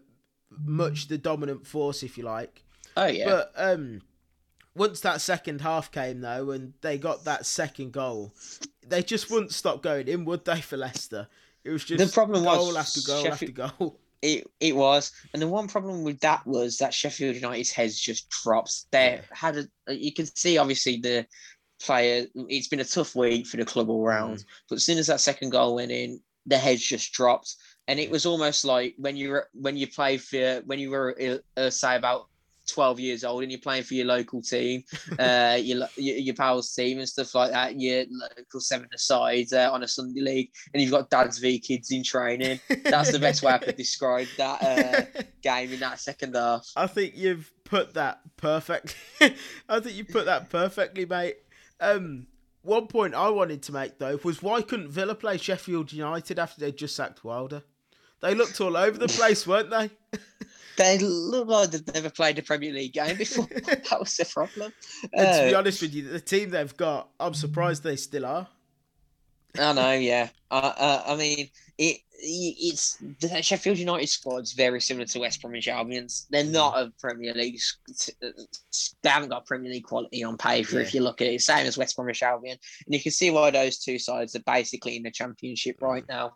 much the dominant force, if you like. Oh yeah. But um, once that second half came though, and they got that second goal, they just wouldn't stop going in, would they? For Leicester, it was just the problem goal was after goal Sheffield, after goal. It it was, and the one problem with that was that Sheffield United's heads just dropped. They yeah. had a, you can see obviously the player. It's been a tough week for the club all round, mm. but as soon as that second goal went in, their heads just dropped. And it was almost like when you were, when you played for when you were uh, say about twelve years old and you're playing for your local team, uh, your, your your pals team and stuff like that, your local seven-a-side uh, on a Sunday league, and you've got dads v kids in training. That's the best way I could describe that uh, game in that second half. I think you've put that perfectly. I think you put that perfectly, mate. Um, one point I wanted to make, though, was why couldn't Villa play Sheffield United after they just sacked Wilder? They looked all over the place, weren't they? They look like they've never played a Premier League game before. That was the problem. And to uh, be honest with you, the team they've got, I'm surprised they still are. I know, yeah. Uh, uh, I mean, it it's the Sheffield United squad's very similar to West Brom and Albions. They're not a Premier League. They haven't got Premier League quality on paper, yeah. if you look at it. Same as West Brom and Albion. And you can see why those two sides are basically in the Championship right now.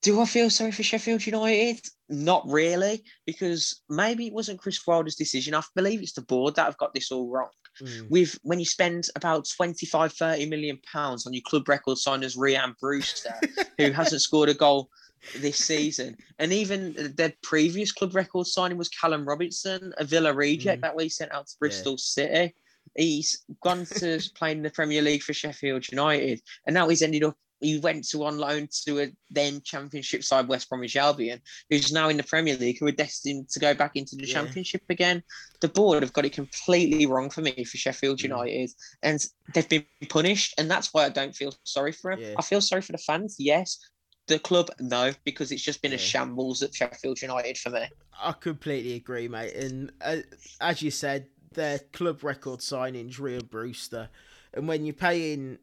Do I feel sorry for Sheffield United? Not really, because maybe it wasn't Chris Wilder's decision. I believe it's the board that have got this all wrong. Mm. With when you spend about twenty-five, thirty million pounds on your club record signers, Rhian Brewster, who hasn't scored a goal this season, and even their previous club record signing was Callum Robinson, a Villa reject mm. that we sent out to Bristol yeah. City. He's gone to play in the Premier League for Sheffield United, and now he's ended up. He went to on loan to a then Championship side, West Bromwich Albion, who's now in the Premier League, who are destined to go back into the yeah. Championship again. The board have got it completely wrong for me for Sheffield United, mm. and they've been punished, and that's why I don't feel sorry for them. Yeah. I feel sorry for the fans, yes. The club, no, because it's just been yeah. a shambles at Sheffield United for me. I completely agree, mate. And uh, as you said, their club record signing, Rhian Brewster, and when you're paying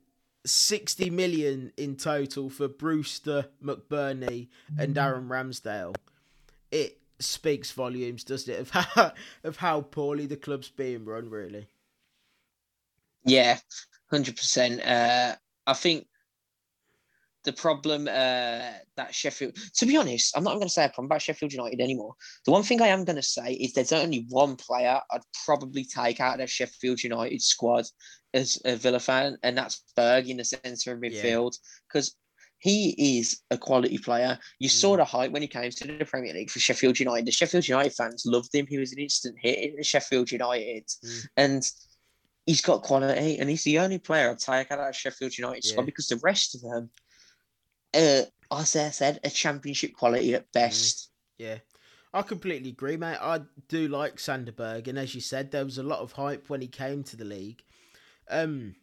sixty million in total for Brewster, McBurney and Aaron Ramsdale, it speaks volumes, doesn't it, of how, of how poorly the club's being run, really. Yeah, one hundred percent. Uh, I think the problem uh, that Sheffield... To be honest, I'm not going to say a problem about Sheffield United anymore. The one thing I am going to say is there's only one player I'd probably take out of that Sheffield United squad as a Villa fan, and that's Berg in the centre of midfield, because yeah. he is a quality player. You mm. saw the hype when he came to the Premier League for Sheffield United. The Sheffield United fans loved him. He was an instant hit in Sheffield United. Mm. And he's got quality, and he's the only player I'd take out of Sheffield United yeah. squad, because the rest of them, uh, as I said, a Championship quality at best. Mm. Yeah. I completely agree, mate. I do like Sander Berg, and as you said, there was a lot of hype when he came to the league. Um,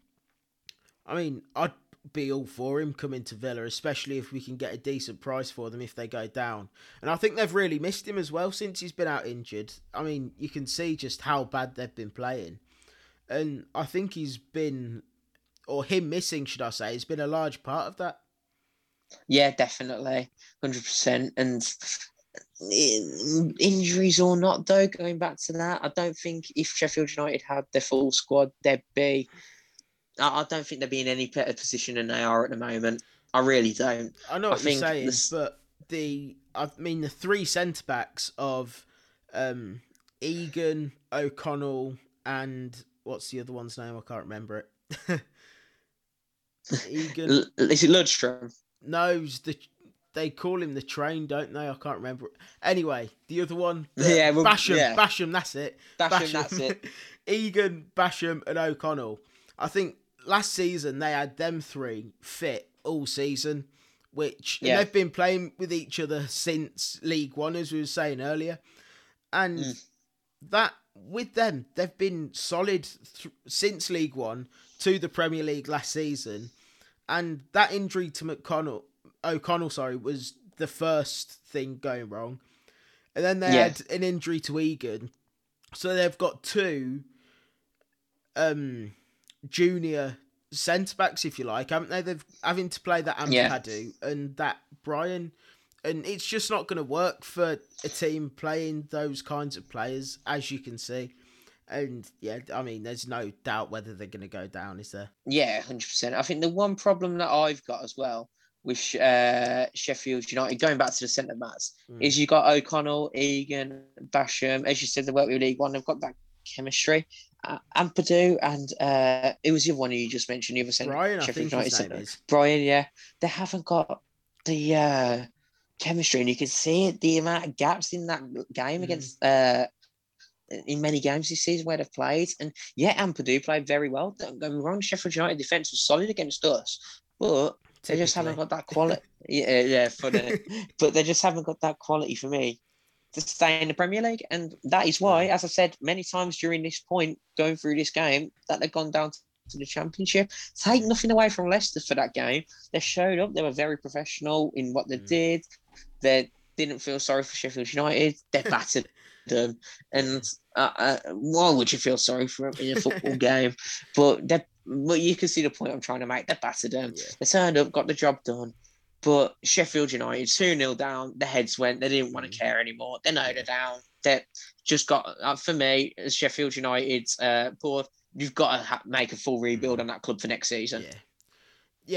I mean, I'd be all for him coming to Villa, especially if we can get a decent price for them if they go down. And I think they've really missed him as well since he's been out injured. I mean, you can see just how bad they've been playing. And I think he's been, or him missing, should I say, has been a large part of that. Yeah, definitely. one hundred percent. And injuries or not, though, going back to that, I don't think if Sheffield United had their full squad, they'd be... I don't think they'd be in any better position than they are at the moment. I really don't. I know what I you're saying, the... but the... I mean, the three centre-backs of um, Egan, O'Connell, and... What's the other one's name? I can't remember it. Egan... Is it Ludstrom? No, it's the... They call him the train, don't they? I can't remember. Anyway, the other one, yeah, well, Basham, yeah. Basham, that's it. Basham, Basham. that's it. Egan, Basham and O'Connell. I think last season they had them three fit all season, which yeah. they've been playing with each other since League One, as we were saying earlier. And mm. that with them, they've been solid th- since League One to the Premier League last season. And that injury to McConnell... O'Connell, sorry, was the first thing going wrong. And then they yeah. had an injury to Egan. So they've got two um, junior centre-backs, if you like, haven't they? They've having to play that Ampadu yeah. and that Brian. And it's just not going to work for a team playing those kinds of players, as you can see. And, yeah, I mean, there's no doubt whether they're going to go down, is there? Yeah, one hundred percent. I think the one problem that I've got as well with uh, Sheffield United, going back to the centre backs, mm. is you got O'Connell, Egan, Basham. As you said, they work with League One. They've got that chemistry. Uh, Ampadu and uh, it was the other one you just mentioned, the other centre. Brian, Sheffield I think United his name is. Brian, yeah. They haven't got the uh, chemistry, and you can see it, the amount of gaps in that game mm. against uh, in many games this season where they've played. And yeah, Ampadu played very well. Don't get me wrong, Sheffield United defence was solid against us, but they just haven't got that quality. yeah, yeah, for the, but they just haven't got that quality for me to stay in the Premier League. And that is why, as I've said many times during this point, going through this game, that they've gone down to the Championship. Take nothing away from Leicester for that game. They showed up. They were very professional in what they mm. did. They didn't feel sorry for Sheffield United. They battered them. And uh, uh, why would you feel sorry for them in a football game? But they, well, you can see the point I'm trying to make. They battered them. Yeah. They turned up, got the job done. But Sheffield United, two nil down, their heads went. They didn't want to care anymore. They know they're down. They just got, uh, for me, as Sheffield United uh, board, you've got to ha- make a full rebuild on that club for next season. Yeah,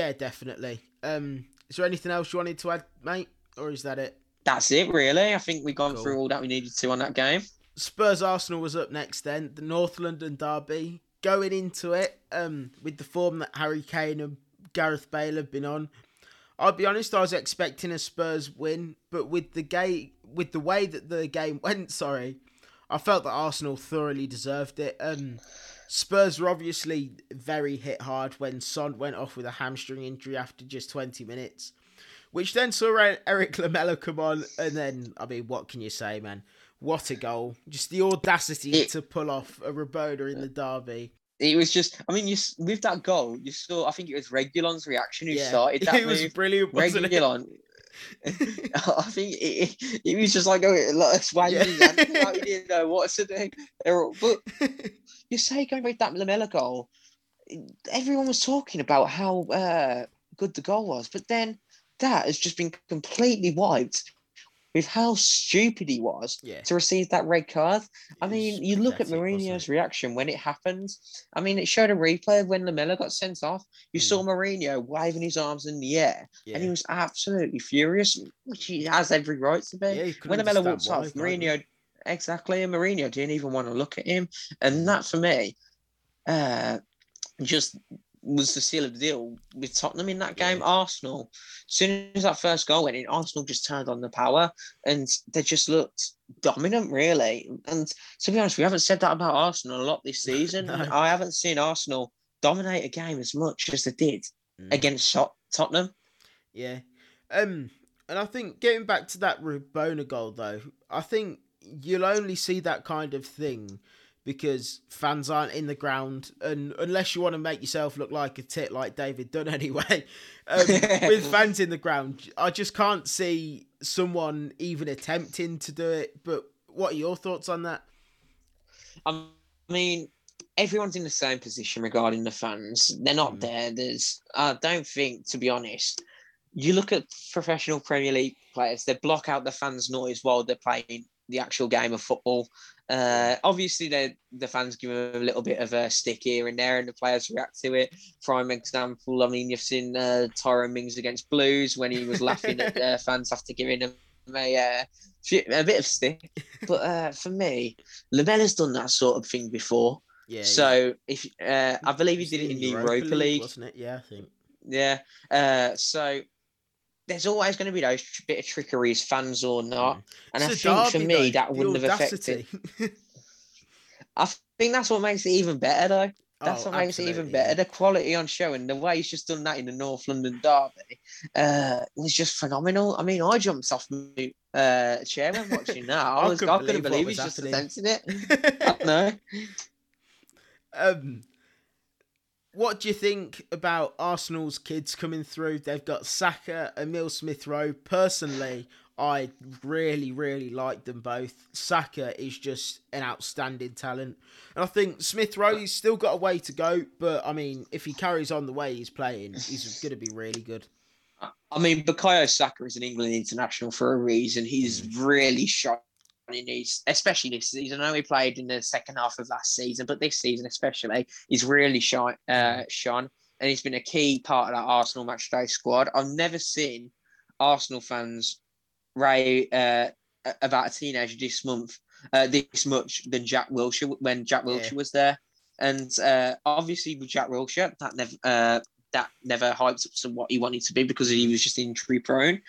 yeah, definitely. Um, is there anything else you wanted to add, mate? Or is that it? That's it, really. I think we've gone cool. through all that we needed to on that game. Spurs-Arsenal was up next then. The North London derby. Going into it um, with the form that Harry Kane and Gareth Bale have been on, I'll be honest, I was expecting a Spurs win, but with the game, with the way that the game went, sorry, I felt that Arsenal thoroughly deserved it. Um, Spurs were obviously very hit hard when Son went off with a hamstring injury after just twenty minutes, which then saw Eric Lamela come on, and then, I mean, what can you say, man? What a goal. Just the audacity it, to pull off a Rabona in the derby. It was just, I mean, you with that goal, you saw, I think it was Reguilon's reaction who yeah. started that it move. It was brilliant, wasn't Reguilon. It? I think it, it, it was just like, oh, like, yeah. like he didn't know what to do. But you say going back to that Lamela goal, everyone was talking about how uh, good the goal was, but then that has just been completely wiped with how stupid he was yeah. to receive that red card. It I mean, you look at Mourinho's reaction when it happened. I mean, it showed a replay of when Lamela got sent off. You mm. saw Mourinho waving his arms in the air, yeah. and he was absolutely furious, which he has every right to be. Yeah, when Lamela walked off, Mourinho, exactly, and Mourinho didn't even want to look at him. And that, for me, uh, just was the seal of the deal with Tottenham in that game. Yeah. Arsenal, as soon as that first goal went in, Arsenal just turned on the power and they just looked dominant, really. And to be honest, we haven't said that about Arsenal a lot this season. No. I haven't seen Arsenal dominate a game as much as they did mm. against Tottenham. Yeah. Um, and I think getting back to that Rabona goal, though, I think you'll only see that kind of thing because fans aren't in the ground, and unless you want to make yourself look like a tit like David Dunn anyway, um, with fans in the ground, I just can't see someone even attempting to do it. But what are your thoughts on that? I mean, everyone's in the same position regarding the fans. They're not mm. there. There's, I don't think, to be honest, you look at professional Premier League players, they block out the fans' noise while they're playing the actual game of football. Uh, obviously, the the fans give them a little bit of a stick here and there, and the players react to it. Prime example, I mean, you've seen uh, Tyrone Mings against Blues when he was laughing at uh, fans after giving them a, uh, a bit of stick. But uh, for me, Lamela's done that sort of thing before. Yeah. So yeah. if uh, I believe he did it in the Europa, Europa League, League, wasn't it? Yeah, I think. Yeah. Uh, so there's always going to be those bit of trickeries, fans or not. And it's I think derby, for me, though, that wouldn't have affected. I think that's what makes it even better, though. That's oh, what makes it even better. The quality on show and the way he's just done that in the North London derby uh, was just phenomenal. I mean, I jumped off my uh, chair when watching that. I, I, was, couldn't, I couldn't believe, believe he's just attempting it. I don't know. Um... What do you think about Arsenal's kids coming through? They've got Saka and Emile Smith-Rowe. Personally, I really, really like them both. Saka is just an outstanding talent. And I think Smith-Rowe, he's still got a way to go. But, I mean, if he carries on the way he's playing, he's going to be really good. I mean, Bukayo Saka is an England international for a reason. He's really shot. In his, especially this season. I know he played in the second half of last season, but this season especially, he's really shone, uh, shone and he's been a key part of that Arsenal matchday squad. I've never seen Arsenal fans rave uh, about a teenager this month, uh, this much than Jack Wilshere when Jack Wilshere yeah. was there. And uh, obviously with Jack Wilshere, that never uh, that never hyped up to what he wanted to be because he was just injury prone.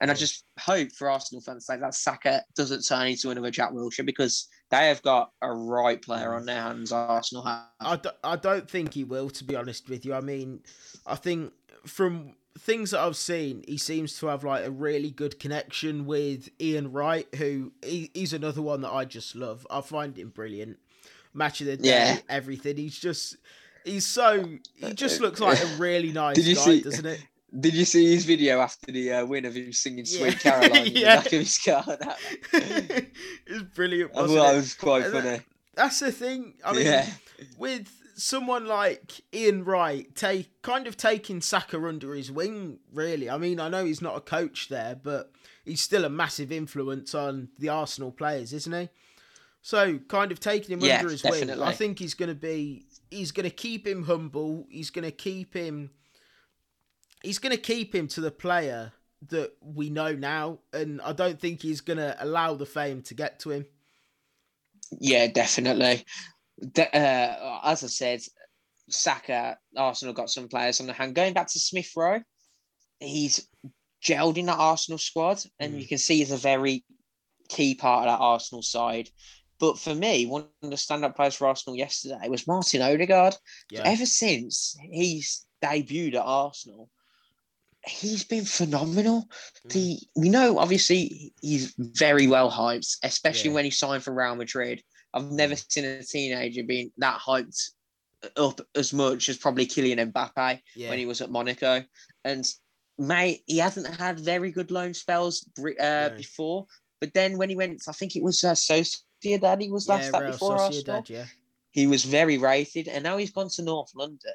And I just hope for Arsenal fans like that Saka doesn't turn into another Jack Wilshere because They have got a right player on their hands, Arsenal have. I, do, I don't think he will, to be honest with you. I mean, I think from things that I've seen, he seems to have like a really good connection with Ian Wright, who he, he's another one that I just love. I find him brilliant. Match of the day, yeah. everything. He's just, he's so, he just looks like a really nice guy, see, doesn't it? Did you see his video after the uh, win of him singing yeah. Sweet Caroline in yeah. the back of his car? That, it was brilliant, wasn't I thought it? That was quite and funny. That, that's the thing. I mean, yeah. with someone like Ian Wright, take, kind of taking Saka under his wing, really. I mean, I know he's not a coach there, but he's still a massive influence on the Arsenal players, isn't he? So, kind of taking him yeah, under his definitely. wing. I think he's going to be, he's going to keep him humble. He's going to keep him... He's going to keep him to the player that we know now, and I don't think he's going to allow the fame to get to him. Yeah, definitely. De- uh, as I said, Saka, Arsenal got some players on the hand. Going back to Smith Rowe, he's gelled in that Arsenal squad, and mm. you can see he's a very key part of that Arsenal side. But for me, one of the stand-up players for Arsenal yesterday was Martin Odegaard. Yeah. Ever since he's debuted at Arsenal, he's been phenomenal. The we know obviously he's very well hyped, especially yeah. when he signed for Real Madrid. I've never seen a teenager being that hyped up as much as probably Kylian Mbappe yeah. when he was at Monaco. And mate, he hasn't had very good loan spells uh, yeah. before. But then when he went, I think it was uh, Sociedad he was last yeah, that before Arsenal. Yeah. He was very rated, and now he's gone to North London.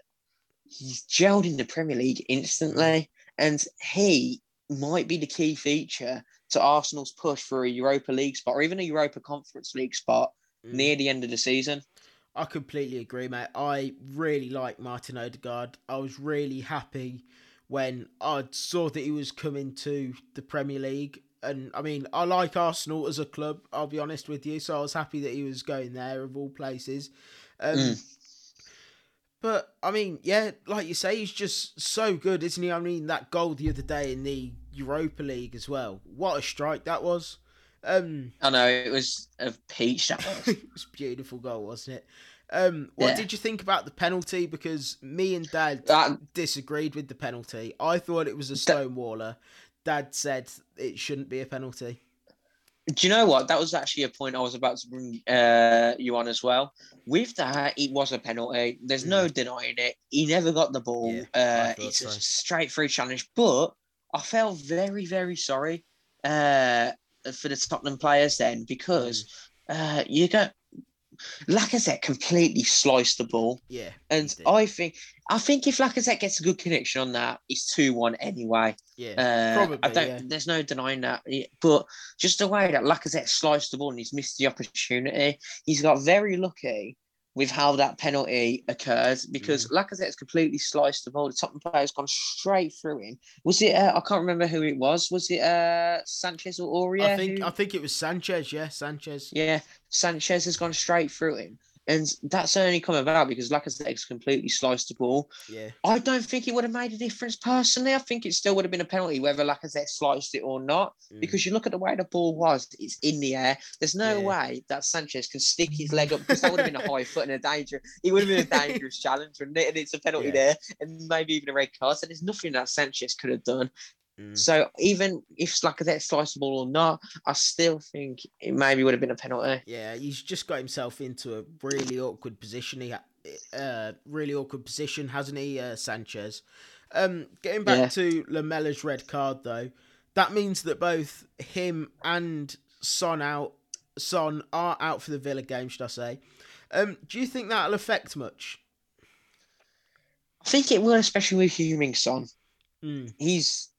He's gelled in the Premier League instantly. And he might be the key feature to Arsenal's push for a Europa League spot or even a Europa Conference League spot mm. near the end of the season. I completely agree, mate. I really like Martin Odegaard. I was really happy when I saw that he was coming to the Premier League. And, I mean, I like Arsenal as a club, I'll be honest with you. So I was happy that he was going there, of all places. Um mm. But, I mean, yeah, like you say, he's just so good, isn't he? I mean, that goal the other day in the Europa League as well. What a strike that was. Um, I know, it was a peach, that was. It was a beautiful goal, wasn't it? Um, what yeah. did you think about the penalty? Because me and Dad that... disagreed with the penalty. I thought it was a stonewaller. Dad said it shouldn't be a penalty. Do you know what? That was actually a point I was about to bring uh, you on as well. With that, it was a penalty. There's no mm. denying it. He never got the ball. Yeah, uh, it's so. a straight through challenge. But I felt very, very sorry uh, for the Tottenham players then because mm. uh, you got Lacazette completely sliced the ball. Yeah, and I think I think if Lacazette gets a good connection on that, it's two one anyway. Yeah, uh, probably. I don't, yeah. There's no denying that. But just the way that Lacazette sliced the ball and he's missed the opportunity, he's got very lucky with how that penalty occurred because mm. Lacazette's completely sliced the ball. The Tottenham player's gone straight through him. Was it? Uh, I can't remember who it was. Was it uh, Sanchez or Aurier? I think who... I think it was Sanchez. Yeah, Sanchez. Yeah, Sanchez has gone straight through him, and that's only come about because Lacazette's completely sliced the ball. Yeah, I don't think it would have made a difference personally. I think it still would have been a penalty whether Lacazette sliced it or not mm. because you look at the way the ball was; it's in the air. There's no yeah. way that Sanchez can stick his leg up because that would have been a high foot and a danger. It would have been a dangerous challenge, and it's a penalty yeah. there, and maybe even a red card. So there's nothing that Sanchez could have done. Mm. So even if Lacazette sliced the ball or not, I still think it maybe would have been a penalty. Yeah, he's just got himself into a really awkward position. He, uh, really awkward position, hasn't he, uh, Sanchez? Um, getting back yeah. to Lamella's red card though, that means that both him and Son out, Son are out for the Villa game, should I say? Um, do you think that'll affect much? I think it will, especially with Heung-min Son. Mm. He's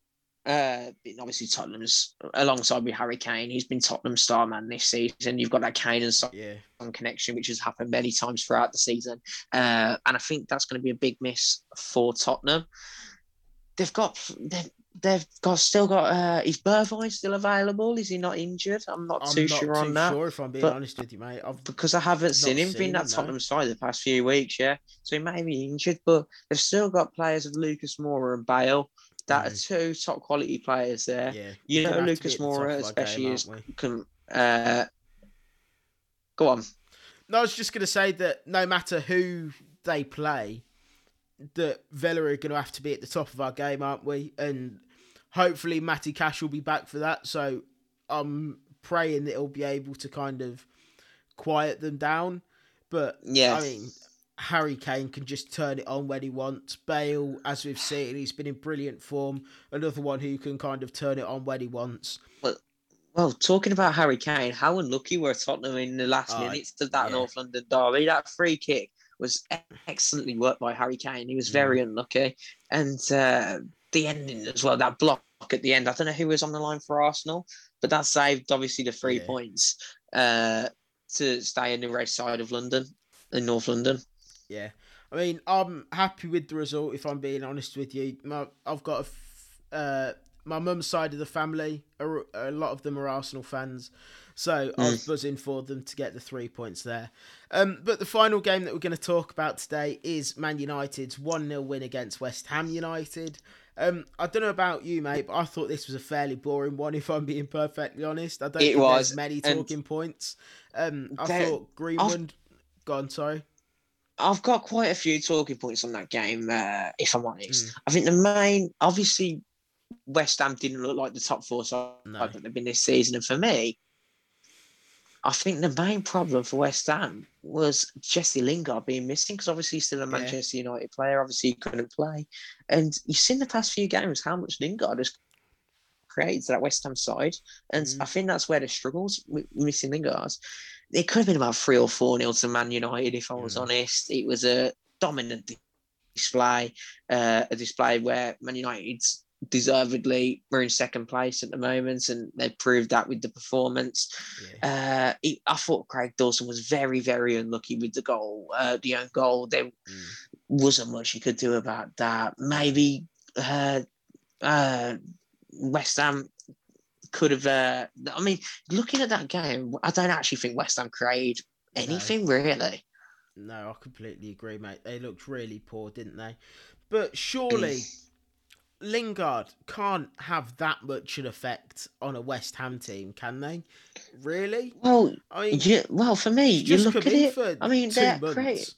Uh, obviously Tottenham's alongside with Harry Kane, he's been Tottenham's star man this season. You've got that Kane and Son yeah. connection, which has happened many times throughout the season, uh, and I think that's going to be a big miss for Tottenham. They've got they've, they've got still got uh, is Bergwijn still available? Is he not injured? I'm not I'm too not sure too on that. Sure, if I'm being but, honest with you, mate, I've because I haven't seen him being that no. Tottenham side the past few weeks. Yeah, so he may be injured, but they've still got players of Lucas Moura and Bale. That are two top quality players there. Yeah. You know, Lucas Moura, especially, game, is uh, Go on. No, I was just going to say that no matter who they play, that Villa are going to have to be at the top of our game, aren't we? And hopefully Matty Cash will be back for that. So I'm praying that he'll be able to kind of quiet them down. But, yeah. I mean, Harry Kane can just turn it on when he wants. Bale, as we've seen, he's been in brilliant form. Another one who can kind of turn it on when he wants. Well, well talking about Harry Kane, how unlucky were Tottenham in the last uh, minutes of that yeah. North London derby. That free kick was excellently worked by Harry Kane. He was very mm. unlucky. And uh, the ending as well, that block at the end. I don't know who was on the line for Arsenal, but that saved, obviously, the three yeah. points uh, to stay in the red side of London, in North London. Yeah. I mean, I'm happy with the result, if I'm being honest with you. My, I've got a... F- uh, my mum's side of the family, are, a lot of them are Arsenal fans. So I was buzzing for them to get the three points there. Um, but the final game that we're going to talk about today is Man United's one nil win against West Ham United. Um, I don't know about you, mate, but I thought this was a fairly boring one, if I'm being perfectly honest. I don't it think was. There's many talking points. Um, I there, thought Greenwood... I've... Go on, sorry. I've got quite a few talking points on that game, uh, if I'm honest. Mm. I think the main... Obviously, West Ham didn't look like the top four side no. that they've been this season. And for me... I think the main problem for West Ham was Jesse Lingard being missing because obviously he's still a Manchester yeah. United player. Obviously he couldn't play. And you've seen the past few games how much Lingard has created to that West Ham side. And mm. I think that's where the struggles with missing Lingard. It could have been about three or four nil to Man United, if I was mm. honest. It was a dominant display, uh, a display where Man United's deservedly we're in second place at the moment, and they proved that with the performance. Yeah. Uh, it, I thought Craig Dawson was very, very unlucky with the goal, uh, the own goal. There mm. wasn't much he could do about that. Maybe uh, uh, West Ham could have... Uh, I mean, looking at that game, I don't actually think West Ham created anything, no. really. No, I completely agree, mate. They looked really poor, didn't they? But surely... Lingard can't have that much an effect on a West Ham team, can they? Really? Well, I mean, yeah, well, for me, you look at it. I mean, they're created.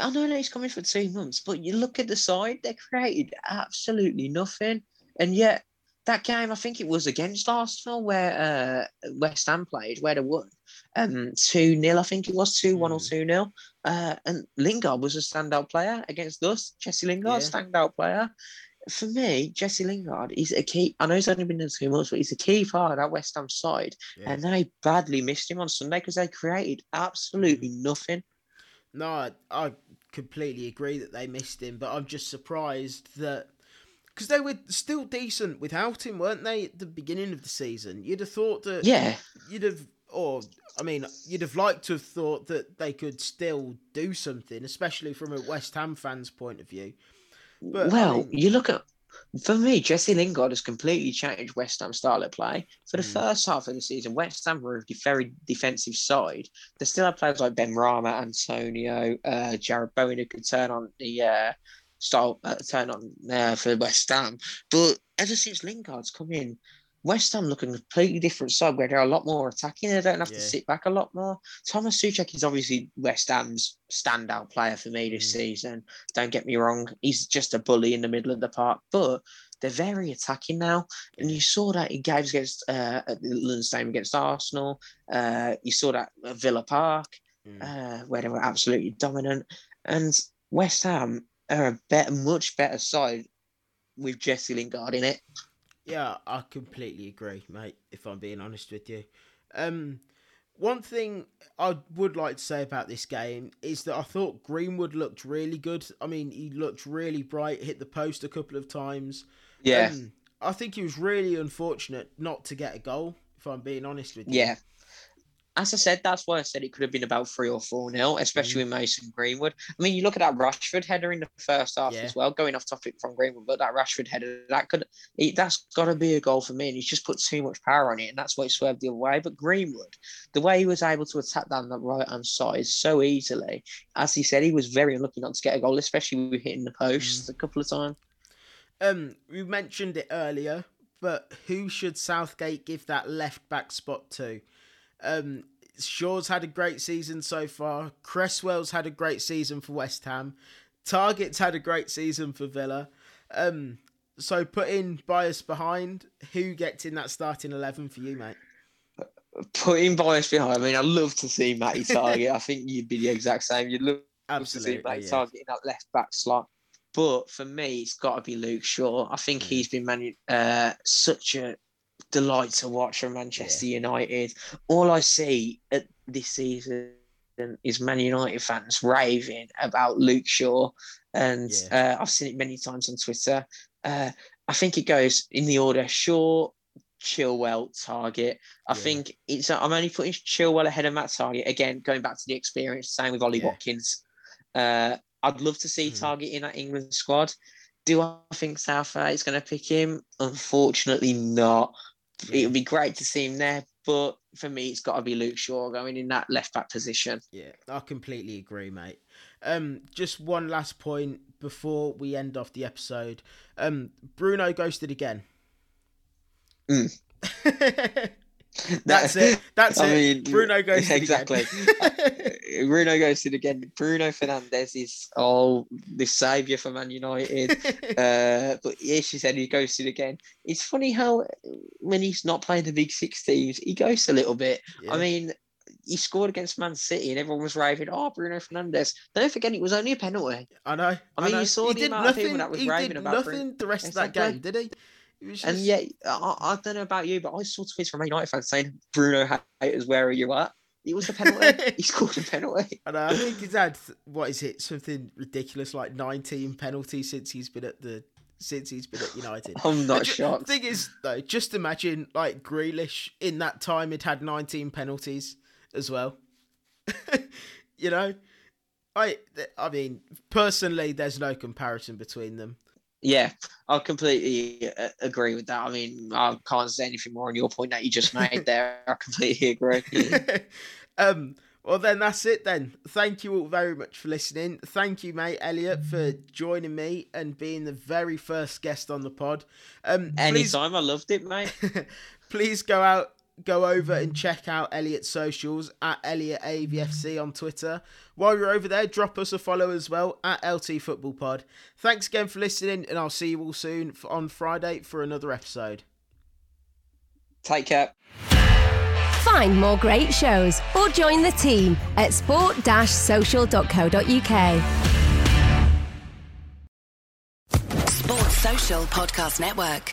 I know that he's coming for two months, but you look at the side; they created absolutely nothing, and yet that game, I think it was against Arsenal where uh, West Ham played, where they won um, two nil. I think it was two one mm. or two nil. Uh, and Lingard was a standout player against us. Jesse Lingard, yeah. standout player. For me, Jesse Lingard is a key. I know he's only been in two months, but he's a key part of that West Ham side. Yeah. And they badly missed him on Sunday because they created absolutely nothing. No, I, I completely agree that they missed him, but I'm just surprised that... Because they were still decent without him, weren't they, at the beginning of the season? You'd have thought that... Yeah. You'd have... Or, I mean, you'd have liked to have thought that they could still do something, especially from a West Ham fan's point of view. But, well, I mean... you look at... For me, Jesse Lingard has completely changed West Ham style of play. For the mm. first half of the season, West Ham were a very defensive side. They still had players like Benrahma, Antonio, uh, Jared Bowen, who could turn on the... Uh, style uh, turn on uh, for West Ham. But ever since Lingard's come in, West Ham look a completely different side where they're a lot more attacking. They don't have yeah. to sit back a lot more. Thomas Souček is obviously West Ham's standout player for me this mm. season. Don't get me wrong. He's just a bully in the middle of the park. But they're very attacking now. And you saw that in games against uh, at the London Stadium against Arsenal. Uh, you saw that at Villa Park mm. uh, where they were absolutely dominant. And West Ham are a better, much better side with Jesse Lingard in it. Yeah, I completely agree, mate, if I'm being honest with you. Um, one thing I would like to say about this game is that I thought Greenwood looked really good. I mean, he looked really bright, hit the post a couple of times. Yeah. Um, I think he was really unfortunate not to get a goal, if I'm being honest with you. Yeah. As I said, that's why I said it could have been about three or four nil, especially mm. with Mason Greenwood. I mean, you look at that Rashford header in the first half yeah. as well, going off topic from Greenwood, but that Rashford header, that could, it, that's got to be a goal for me, and he's just put too much power on it, and that's why it swerved the other way. But Greenwood, the way he was able to attack down the right-hand side so easily, as he said, he was very unlucky not to get a goal, especially with hitting the post mm. a couple of times. Um, we mentioned it earlier, but who should Southgate give that left-back spot to? Um, Shaw's had a great season so far. Cresswell's had a great season for West Ham. Target's had a great season for Villa. Um, so putting Bias behind, who gets in that starting eleven for you, mate? Putting Bias behind, I mean, I'd love to see Matty Target. I think you'd be the exact same. You'd love Absolutely, to see Matty yeah. Target in that left-back slot. But for me, it's got to be Luke Shaw. I think he's been manu- uh, such a delight to watch from Manchester yeah. United. All I see at this season is Man United fans raving about Luke Shaw. And yeah. uh, I've seen it many times on Twitter. Uh, I think it goes in the order Shaw, Chilwell, Target. I yeah. think it's. I'm only putting Chilwell ahead of Matt Target. Again, going back to the experience, same with Ollie yeah. Watkins. Uh, I'd love to see mm. Target in that England squad. Do I think Southgate is going to pick him? Unfortunately not. Yeah. It would be great to see him there, but for me, it's got to be Luke Shaw going in that left-back position. Yeah, I completely agree, mate. Um, just one last point before we end off the episode. Um, Bruno ghosted again. Mm. That's it. That's I it. Mean, Bruno ghosted exactly. again. Bruno ghosted again. Bruno Fernandes is oh the saviour for Man United. uh, but yeah, she said he ghosted again. It's funny how when he's not playing the big six teams, he ghosts a little bit. Yeah. I mean, he scored against Man City and everyone was raving, oh, Bruno Fernandes. Don't forget, it was only a penalty. I know. I, I mean, know. you saw he the did amount nothing, of people that was raving about nothing Bruno. the rest it's of that like, game, did he? Just... And yeah, I, I don't know about you, but I saw tweets from Man United fans saying, Bruno haters, where are you at? It was the penalty. He scored a penalty. And I think he's had, what is it, something ridiculous like nineteen penalties since he's been at the since he's been at United. I'm not and shocked. The thing is, though, just imagine like Grealish in that time had had nineteen penalties as well. You know, I I mean, personally, there's no comparison between them. Yeah, I completely agree with that. I mean, I can't say anything more on your point that you just made there. I completely agree. um, well, then that's it then. Thank you all very much for listening. Thank you, mate, Elliot, for joining me and being the very first guest on the pod. Um, Anytime, please... I loved it, mate. Please go out, go over and check out Elliot's socials at Elliot A V F C on Twitter. While you're over there, drop us a follow as well at L T Football Pod. Thanks again for listening, and I'll see you all soon on Friday for another episode. Take care. Find more great shows or join the team at sport dash social dot co dot U K. Sports Social Podcast Network.